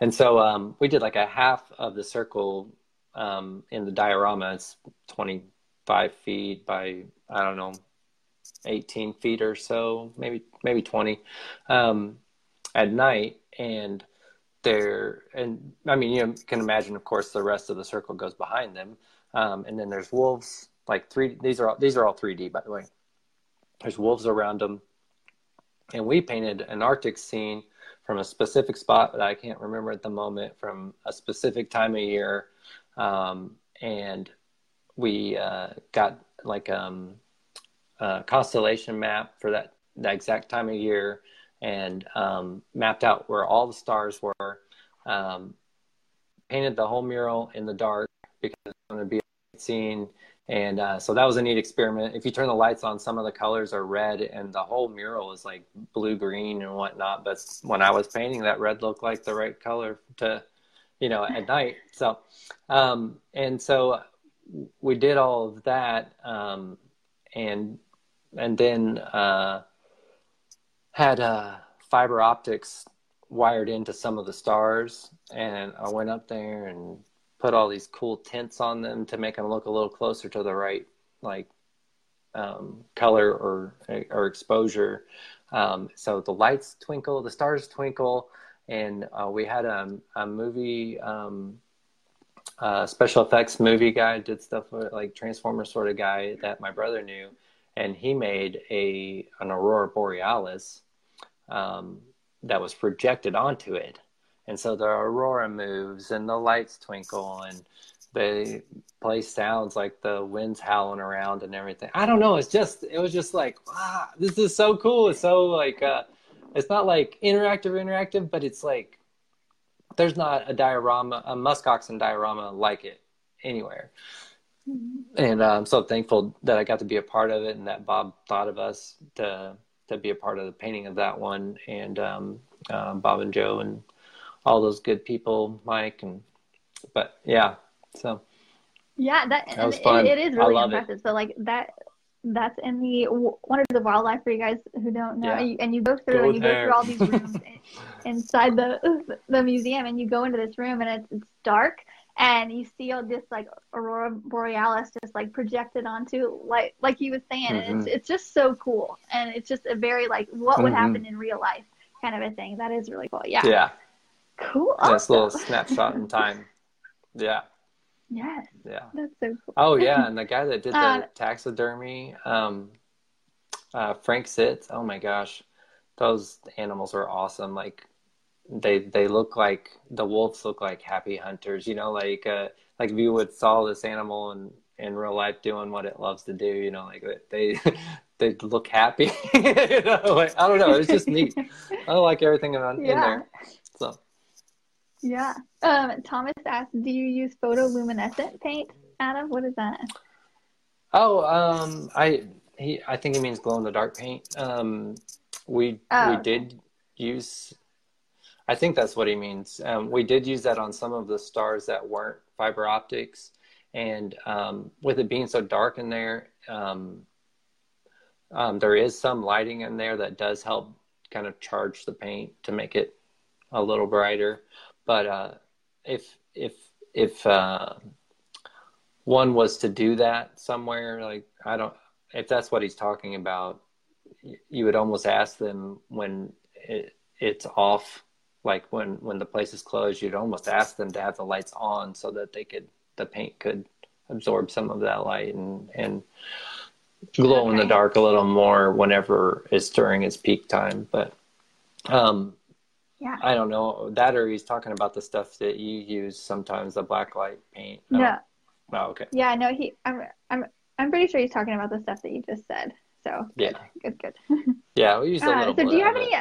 And so um, we did like a half of the circle um, in the diorama. It's twenty-five feet by, I don't know, eighteen feet or so, maybe, maybe twenty um, at night. And they're, and I mean, you can imagine, of course, the rest of the circle goes behind them. Um, and then there's wolves, like three, these are all, these are all three D, by the way. There's wolves around them. And we painted an Arctic scene from a specific spot that I can't remember at the moment, from a specific time of year. Um, and we uh, got like um, a constellation map for that, that exact time of year. And um, mapped out where all the stars were, um, painted the whole mural in the dark because it's going to be a scene. And uh, so that was a neat experiment. If you turn the lights on, some of the colors are red, and the whole mural is like blue, green, and whatnot. But when I was painting, that red looked like the right color to, you know, at night. So, um, and so we did all of that, um, and and then. Uh, had uh, fiber optics wired into some of the stars, and I went up there and put all these cool tints on them to make them look a little closer to the right, like, um, color or, or exposure. Um, so the lights twinkle, the stars twinkle, and uh, we had a, a movie, um, uh, special effects movie guy, did stuff with, like, Transformers sort of guy that my brother knew, and he made a, an Aurora Borealis, um, that was projected onto it. And so the aurora moves and the lights twinkle and they play sounds like the wind's howling around and everything. I don't know. It's just, it was just like, wow, this is so cool. It's so like, uh, it's not like interactive interactive, but it's like, there's not a diorama, a muskoxen diorama like it anywhere. And uh, I'm so thankful that I got to be a part of it and that Bob thought of us to, to be a part of the painting of that one. And um, uh, Bob and Joe and all those good people, Mike, and, but yeah, so. Yeah, that, that was fun. It, it is really impressive. It. So like that, that's in the Wonders of Wildlife for you guys who don't know. Yeah. And, you, and you go through, go and you there. go through all these rooms inside the the museum, and you go into this room and it's, it's dark, and you see all this like Aurora Borealis just like projected onto, like, like you was saying, mm-hmm. and it's, it's just so cool. And it's just a very like what would mm-hmm. happen in real life kind of a thing. That is really cool. Yeah. Yeah. Cool. Awesome. That's a little snapshot in time. Yeah. Yes. Yeah. That's so cool. Oh yeah, and the guy that did the uh, taxidermy, um, uh, Frank Sitz. Oh my gosh, those animals are awesome. Like, they they look like the wolves look like happy hunters. You know, like uh, like if you would saw this animal in in real life doing what it loves to do. You know, like they they look happy. You know, like, I don't know. It's just neat. I like everything around yeah. in there. So. Yeah. Um, Thomas asked, do you use photoluminescent paint, Adam? What is that? Oh, um, I he, I think he means glow-in-the-dark paint. Um, we oh, we okay. did use, I think that's what he means. Um, we did use that on some of the stars that weren't fiber optics. And um, with it being so dark in there, um, um, there is some lighting in there that does help kind of charge the paint to make it a little brighter. But uh, if if if uh, one was to do that somewhere, like I don't, if that's what he's talking about, you would almost ask them when it, it's off, like when when the place is closed, you'd almost ask them to have the lights on so that they could the paint could absorb some of that light and and glow okay. in the dark a little more whenever it's during its peak time. But. Um, Yeah. I don't know that, or he's talking about the stuff that you use sometimes, the black light paint. No. no. Oh, okay. Yeah, no, he. I'm. I'm. I'm pretty sure he's talking about the stuff that you just said. So. Yeah. Good. Good. good. Yeah, we use a little. Uh, so, do you have any?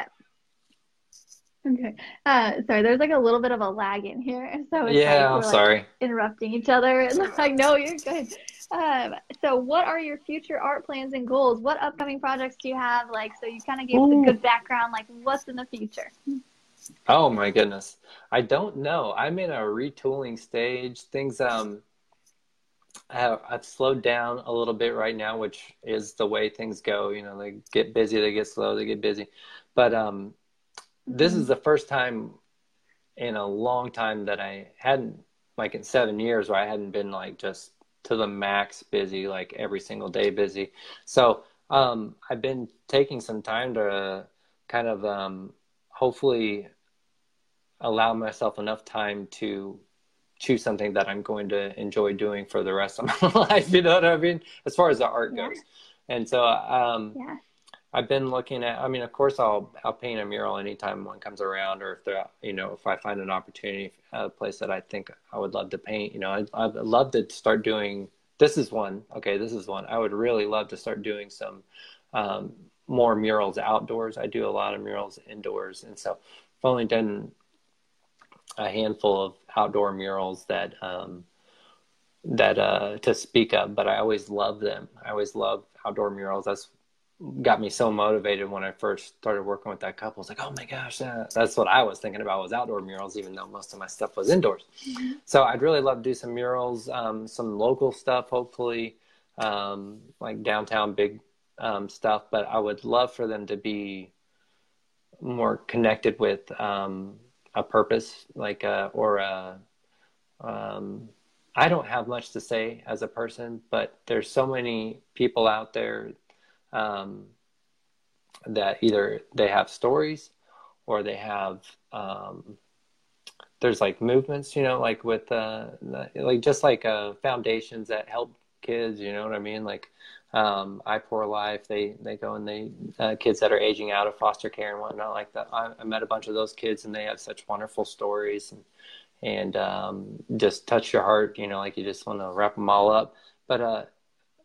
Okay. Uh, sorry, there's like a little bit of a lag in here, so it's yeah, like I'm sorry. Like interrupting each other, and like, no, you're good. Um, so what are your future art plans and goals? What upcoming projects do you have? Like, so you kind of gave us a good background, like what's in the future. Oh my goodness. I don't know. I'm in a retooling stage. Things um I have, I've slowed down a little bit right now, which is the way things go, you know, they get busy, they get slow, they get busy. But um this is the first time in a long time that I hadn't, like in seven years where I hadn't been like just to the max busy, like every single day busy. So, um I've been taking some time to uh, kind of um hopefully allow myself enough time to choose something that I'm going to enjoy doing for the rest of my life, you know what I mean, as far as the art yeah. goes. And so um, yeah. I've been looking at, I mean, of course, I'll, I'll paint a mural anytime one comes around, or if they're, you know, if I find an opportunity, a place that I think I would love to paint, you know, I'd, I'd love to start doing, this is one, okay, this is one. I would really love to start doing some um, more murals outdoors. I do a lot of murals indoors, and so I've only done a handful of outdoor murals that um that uh to speak of, but I always love them. I always love outdoor murals. That's got me so motivated when I first started working with that couple. It's like, oh my gosh, uh, that's what I was thinking about was outdoor murals, even though most of my stuff was indoors. Mm-hmm. So I'd really love to do some murals, um some local stuff, hopefully, um like downtown big Um, stuff, but I would love for them to be more connected with um, a purpose, like a, or a, um, I don't have much to say as a person, but there's so many people out there um, that either they have stories or they have, um, there's like movements, you know, like with, uh, like just like uh, foundations that help kids, you know what I mean? Like um, Eye for Life, they, they go and they, uh, kids that are aging out of foster care and whatnot like that. I, I met a bunch of those kids and they have such wonderful stories and, and um, just touch your heart, you know, like you just want to wrap them all up. But uh,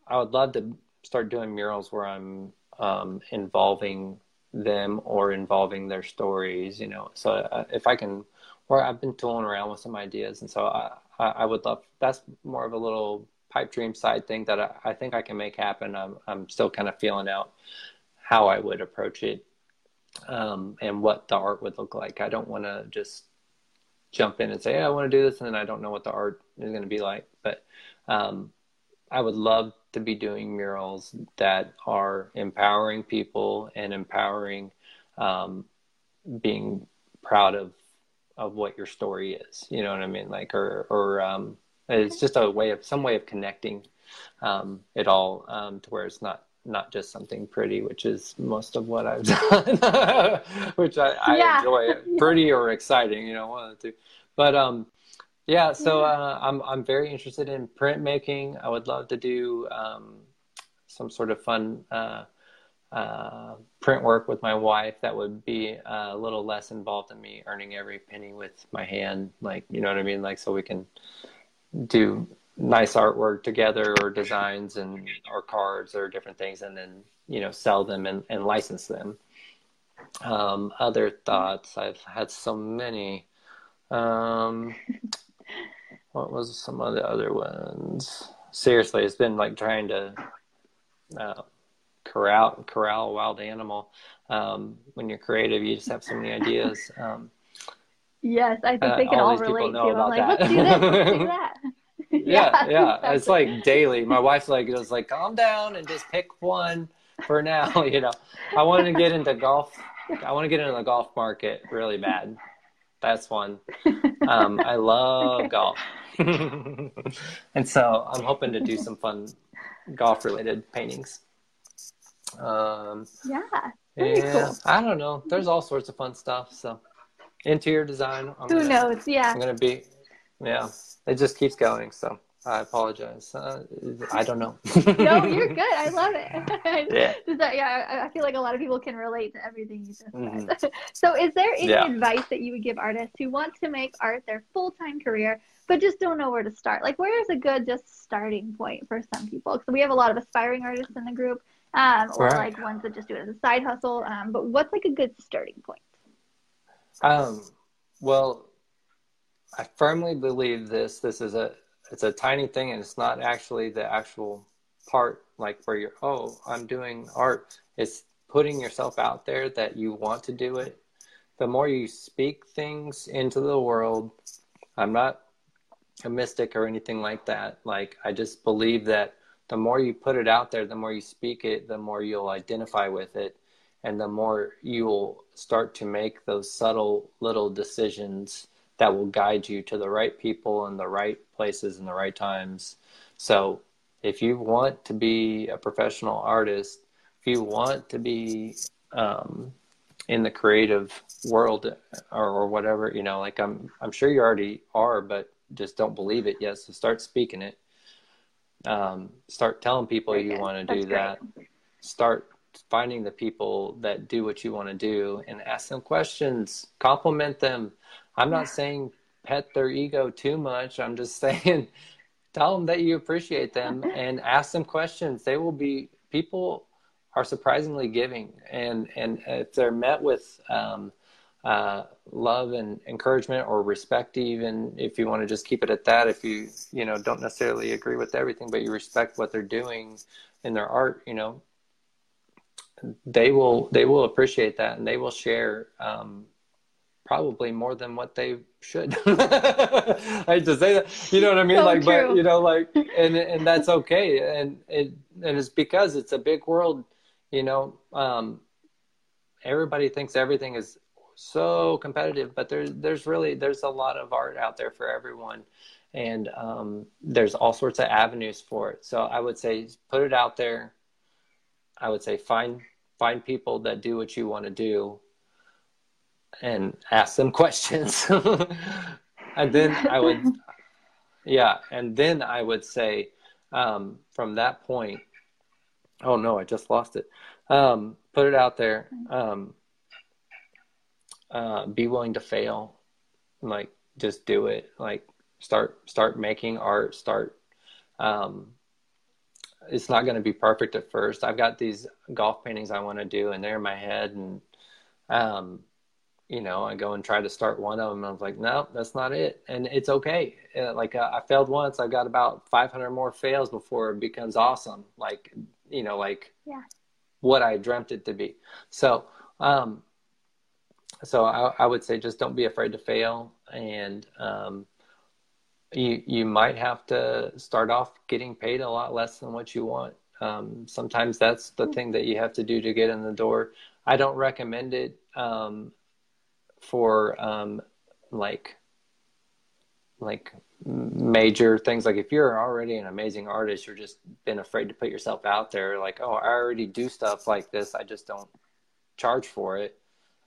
I would love to start doing murals where I'm um, involving them or involving their stories, you know. So uh, if I can, or I've been tooling around with some ideas, and so I, I, I would love, that's more of a little pipe dream side thing that I, I think I can make happen. I'm, I'm still kind of feeling out how I would approach it um, and what the art would look like. I don't want to just jump in and say, yeah, I want to do this, and then I don't know what the art is going to be like. But um, I would love to be doing murals that are empowering people and empowering um, being proud of, of what your story is. You know what I mean? Like, or, or um, it's just a way of, some way of connecting um, it all um, to where it's not, not just something pretty, which is most of what I've done, which I, I yeah. enjoy. Pretty or exciting, you know, one of the two. But um, yeah, so uh, I'm I'm very interested in printmaking. I would love to do um, some sort of fun uh, uh, print work with my wife that would be a little less involved in me earning every penny with my hand, like, you know what I mean, like, so we can do nice artwork together or designs and or cards or different things, and then, you know, sell them and, and license them. Um, other thoughts, I've had so many. Um, what was some of the other ones? Seriously, it's been like trying to uh, corral, corral a wild animal. Um, when you're creative, you just have so many ideas. Um, yes, I think uh, they can all, all relate to. I'm like, that. Let's do this, let's do that. Yeah, yeah, yeah. It's like daily. My wife's like, it was like, calm down and just pick one for now. You know, I want to get into golf. I want to get into the golf market really bad. That's one. Um, I love golf. And so I'm hoping to do some fun golf related paintings. Um, yeah. Yeah. Cool. I don't know. There's all sorts of fun stuff. So interior design. I'm Who gonna, knows? Yeah. I'm going to be, yeah. It just keeps going, so I apologize. Uh, I don't know. No, you're good. I love it. Yeah. Does that, yeah, I feel like a lot of people can relate to everything you just said. Mm-hmm. So is there any yeah. advice that you would give artists who want to make art their full-time career but just don't know where to start? Like, where is a good just starting point for some people? Because we have a lot of aspiring artists in the group, um, or right. like ones that just do it as a side hustle. Um, but what's like a good starting point? Um. Well, I firmly believe this, this is a, it's a tiny thing, and it's not actually the actual part, like where you're, oh, I'm doing art. It's putting yourself out there that you want to do it. The more you speak things into the world, I'm not a mystic or anything like that. Like, I just believe that the more you put it out there, the more you speak it, the more you'll identify with it. And the more you'll start to make those subtle little decisions that will guide you to the right people and the right places and the right times. So if you want to be a professional artist, if you want to be um, in the creative world or, or whatever, you know, like I'm, I'm sure you already are, but just don't believe it yet. So start speaking it. Um, start telling people okay. you want to do that. Great. Start finding the people that do what you want to do and ask them questions, compliment them. I'm not yeah. saying pet their ego too much. I'm just saying tell them that you appreciate them and ask them questions. They will be, people are surprisingly giving. And, and if they're met with um, uh, love and encouragement or respect, even if you want to just keep it at that, if you, you know, don't necessarily agree with everything, but you respect what they're doing in their art, you know, they will, they will appreciate that, and they will share um, probably more than what they should. I hate to say that, you know what I mean? So like, true. But you know, like, and, and that's okay. And it, and it's because it's a big world, you know, um, everybody thinks everything is so competitive, but there's there's really there's a lot of art out there for everyone, and um, there's all sorts of avenues for it. So I would say put it out there. I would say find find people that do what you want to do, and ask them questions. And then I would, yeah, and then I would say um, from that point. Oh no, I just lost it. Um, put it out there. Um, uh, be willing to fail. Like, just do it. Like, start, start making art. Start. Um, it's not going to be perfect at first. I've got these golf paintings I want to do, and they're in my head. And, um, you know, I go and try to start one of them. And I was like, no, that's not it. And it's okay. Like, uh, I failed once. I've got about five hundred more fails before it becomes awesome. Like, you know, like yeah. what I dreamt it to be. So, um, so I, I would say just don't be afraid to fail. And, um, you, you might have to start off getting paid a lot less than what you want. Um, sometimes that's the thing that you have to do to get in the door. I don't recommend it, um, for, um, like, like major things. Like, if you're already an amazing artist, you're just been afraid to put yourself out there. Like, oh, I already do stuff like this, I just don't charge for it.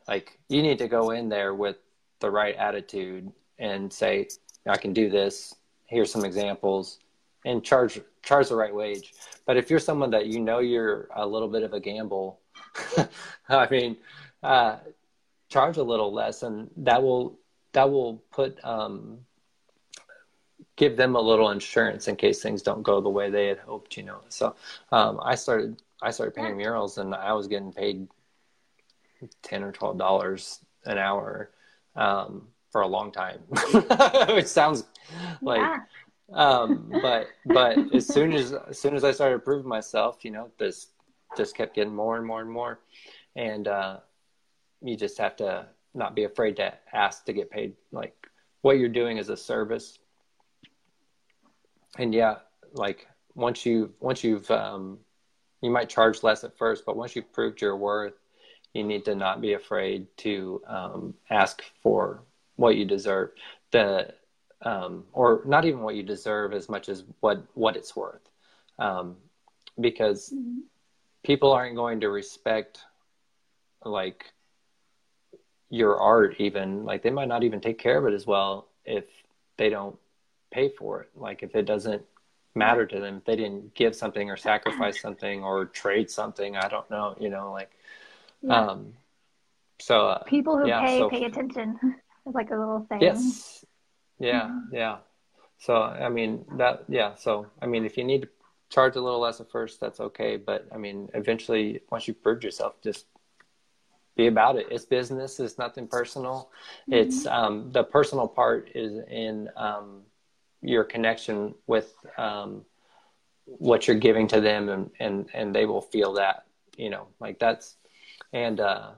Like, you need to go in there with the right attitude and say, I can do this, here's some examples, and charge charge the right wage. But if you're someone that, you know, you're a little bit of a gamble, I mean, uh, charge a little less, and that will that will put um give them a little insurance in case things don't go the way they had hoped, you know? So, um, I started, I started painting murals, and I was getting paid ten or twelve dollars an hour, um, for a long time, which sounds like, yeah. um, but, but as soon as, as soon as I started proving myself, you know, this just kept getting more and more and more. And, uh, you just have to not be afraid to ask to get paid. Like, what you're doing is a service. And yeah, like once you, once you've, um, you might charge less at first, but once you've proved your worth, you need to not be afraid to, um, ask for what you deserve. The, um, or not even what you deserve as much as what, what it's worth. Um, because people aren't going to respect, like, your art even, like, they might not even take care of it as well if they don't pay for it. Like, if it doesn't matter to them, if they didn't give something or sacrifice something or trade something, I don't know, you know, like, yeah. um, so, uh, people who yeah, pay, so, pay attention. It's like a little thing. Yes. Yeah. Mm-hmm. Yeah. So, I mean that, yeah. So, I mean, if you need to charge a little less at first, that's okay. But I mean, eventually once you've proved yourself, just be about it. It's business. It's nothing personal. Mm-hmm. It's, um, the personal part is in, um, your connection with, um, what you're giving to them, and, and, and they will feel that, you know, like that's, and, uh,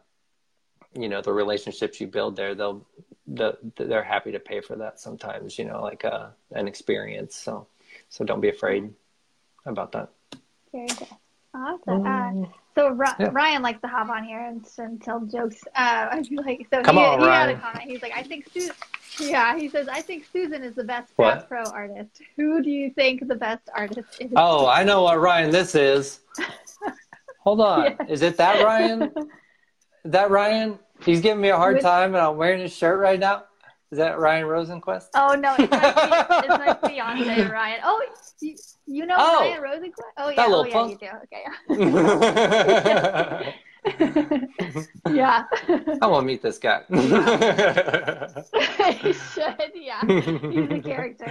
you know, the relationships you build there, they'll, the, they're happy to pay for that sometimes, you know, like, uh, an experience. So, so don't be afraid about that. Very good. Awesome. Um, uh, so Ra- yeah. Ryan likes to hop on here and, and tell jokes. Uh, I feel like, so Come he, on, he had a comment. He's like, I think Susan, yeah, he says, I think Susan is the best Bass Pro artist. Who do you think the best artist is? Oh, I know what Ryan this is. Hold on. Yes. Is it that Ryan? Is that Ryan? He's giving me a hard With- time, and I'm wearing his shirt right now. Is that Ryan Rosenquist? Oh, no. It's my, it's my fiance, Ryan. Oh, you, you know oh, Ryan Rosenquist? Oh, yeah. That little oh, yeah, punk. You do. Okay. Yeah. I want to meet this guy. He should, yeah. He's a character.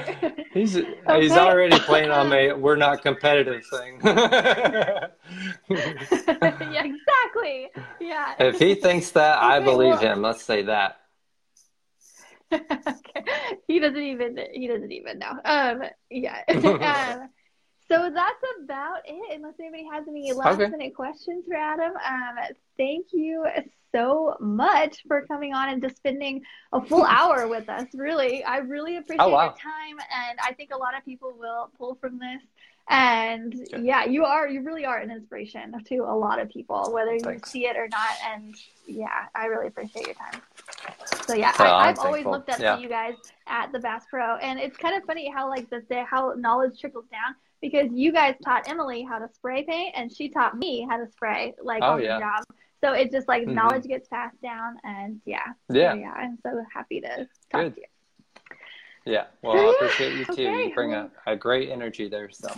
He's, okay. He's already playing on the we're not competitive thing. Yeah, exactly. Yeah. If he thinks that, I believe him. Let's say that. Okay. He doesn't even he doesn't even know. Um, yeah. um, so that's about it. Unless anybody has any last okay. minute questions for Adam. Um, thank you so much for coming on and just spending a full hour with us. Really, I really appreciate oh, wow. your time, and I think a lot of people will pull from this. And yeah. yeah, you are, you really are an inspiration to a lot of people, whether you Thanks. see it or not. And yeah, I really appreciate your time. So yeah, well, I, I've thankful. always looked up yeah. to you guys at the Bass Pro. And it's kind of funny how like the, how knowledge trickles down, because you guys taught Emily how to spray paint and she taught me how to spray like oh, on yeah. the job. So it's just like mm-hmm. knowledge gets passed down, and yeah. Yeah. So, yeah, I'm so happy to talk Good. to you. Yeah, well, I appreciate you too. Okay. You bring a, a great energy there, so.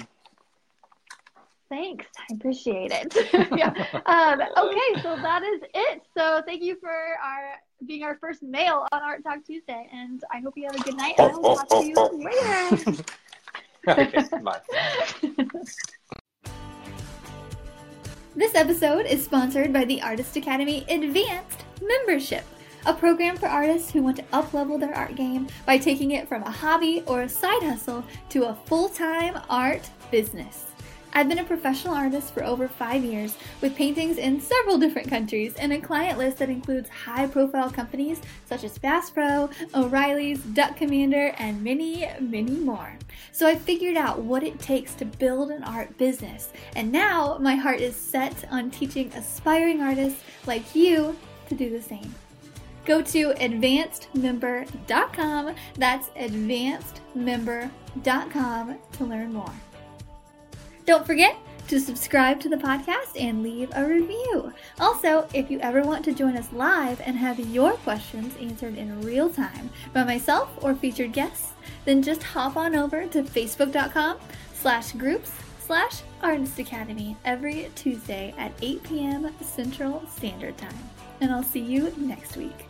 Thanks, I appreciate it. yeah. Um, okay, so that is it. So thank you for our being our first male on Art Talk Tuesday, and I hope you have a good night, and I will talk to you later. Okay, bye. This episode is sponsored by the Artist Academy Advanced Membership, a program for artists who want to up-level their art game by taking it from a hobby or a side hustle to a full-time art business. I've been a professional artist for over five years with paintings in several different countries and a client list that includes high-profile companies such as Bass Pro, O'Reilly's, Duck Commander, and many, many more. So I figured out what it takes to build an art business, and now my heart is set on teaching aspiring artists like you to do the same. Go to advanced member dot com, that's advanced member dot com to learn more. Don't forget to subscribe to the podcast and leave a review. Also, if you ever want to join us live and have your questions answered in real time by myself or featured guests, then just hop on over to facebook dot com slash groups slash Artist Academy every Tuesday at eight p.m. Central Standard Time. And I'll see you next week.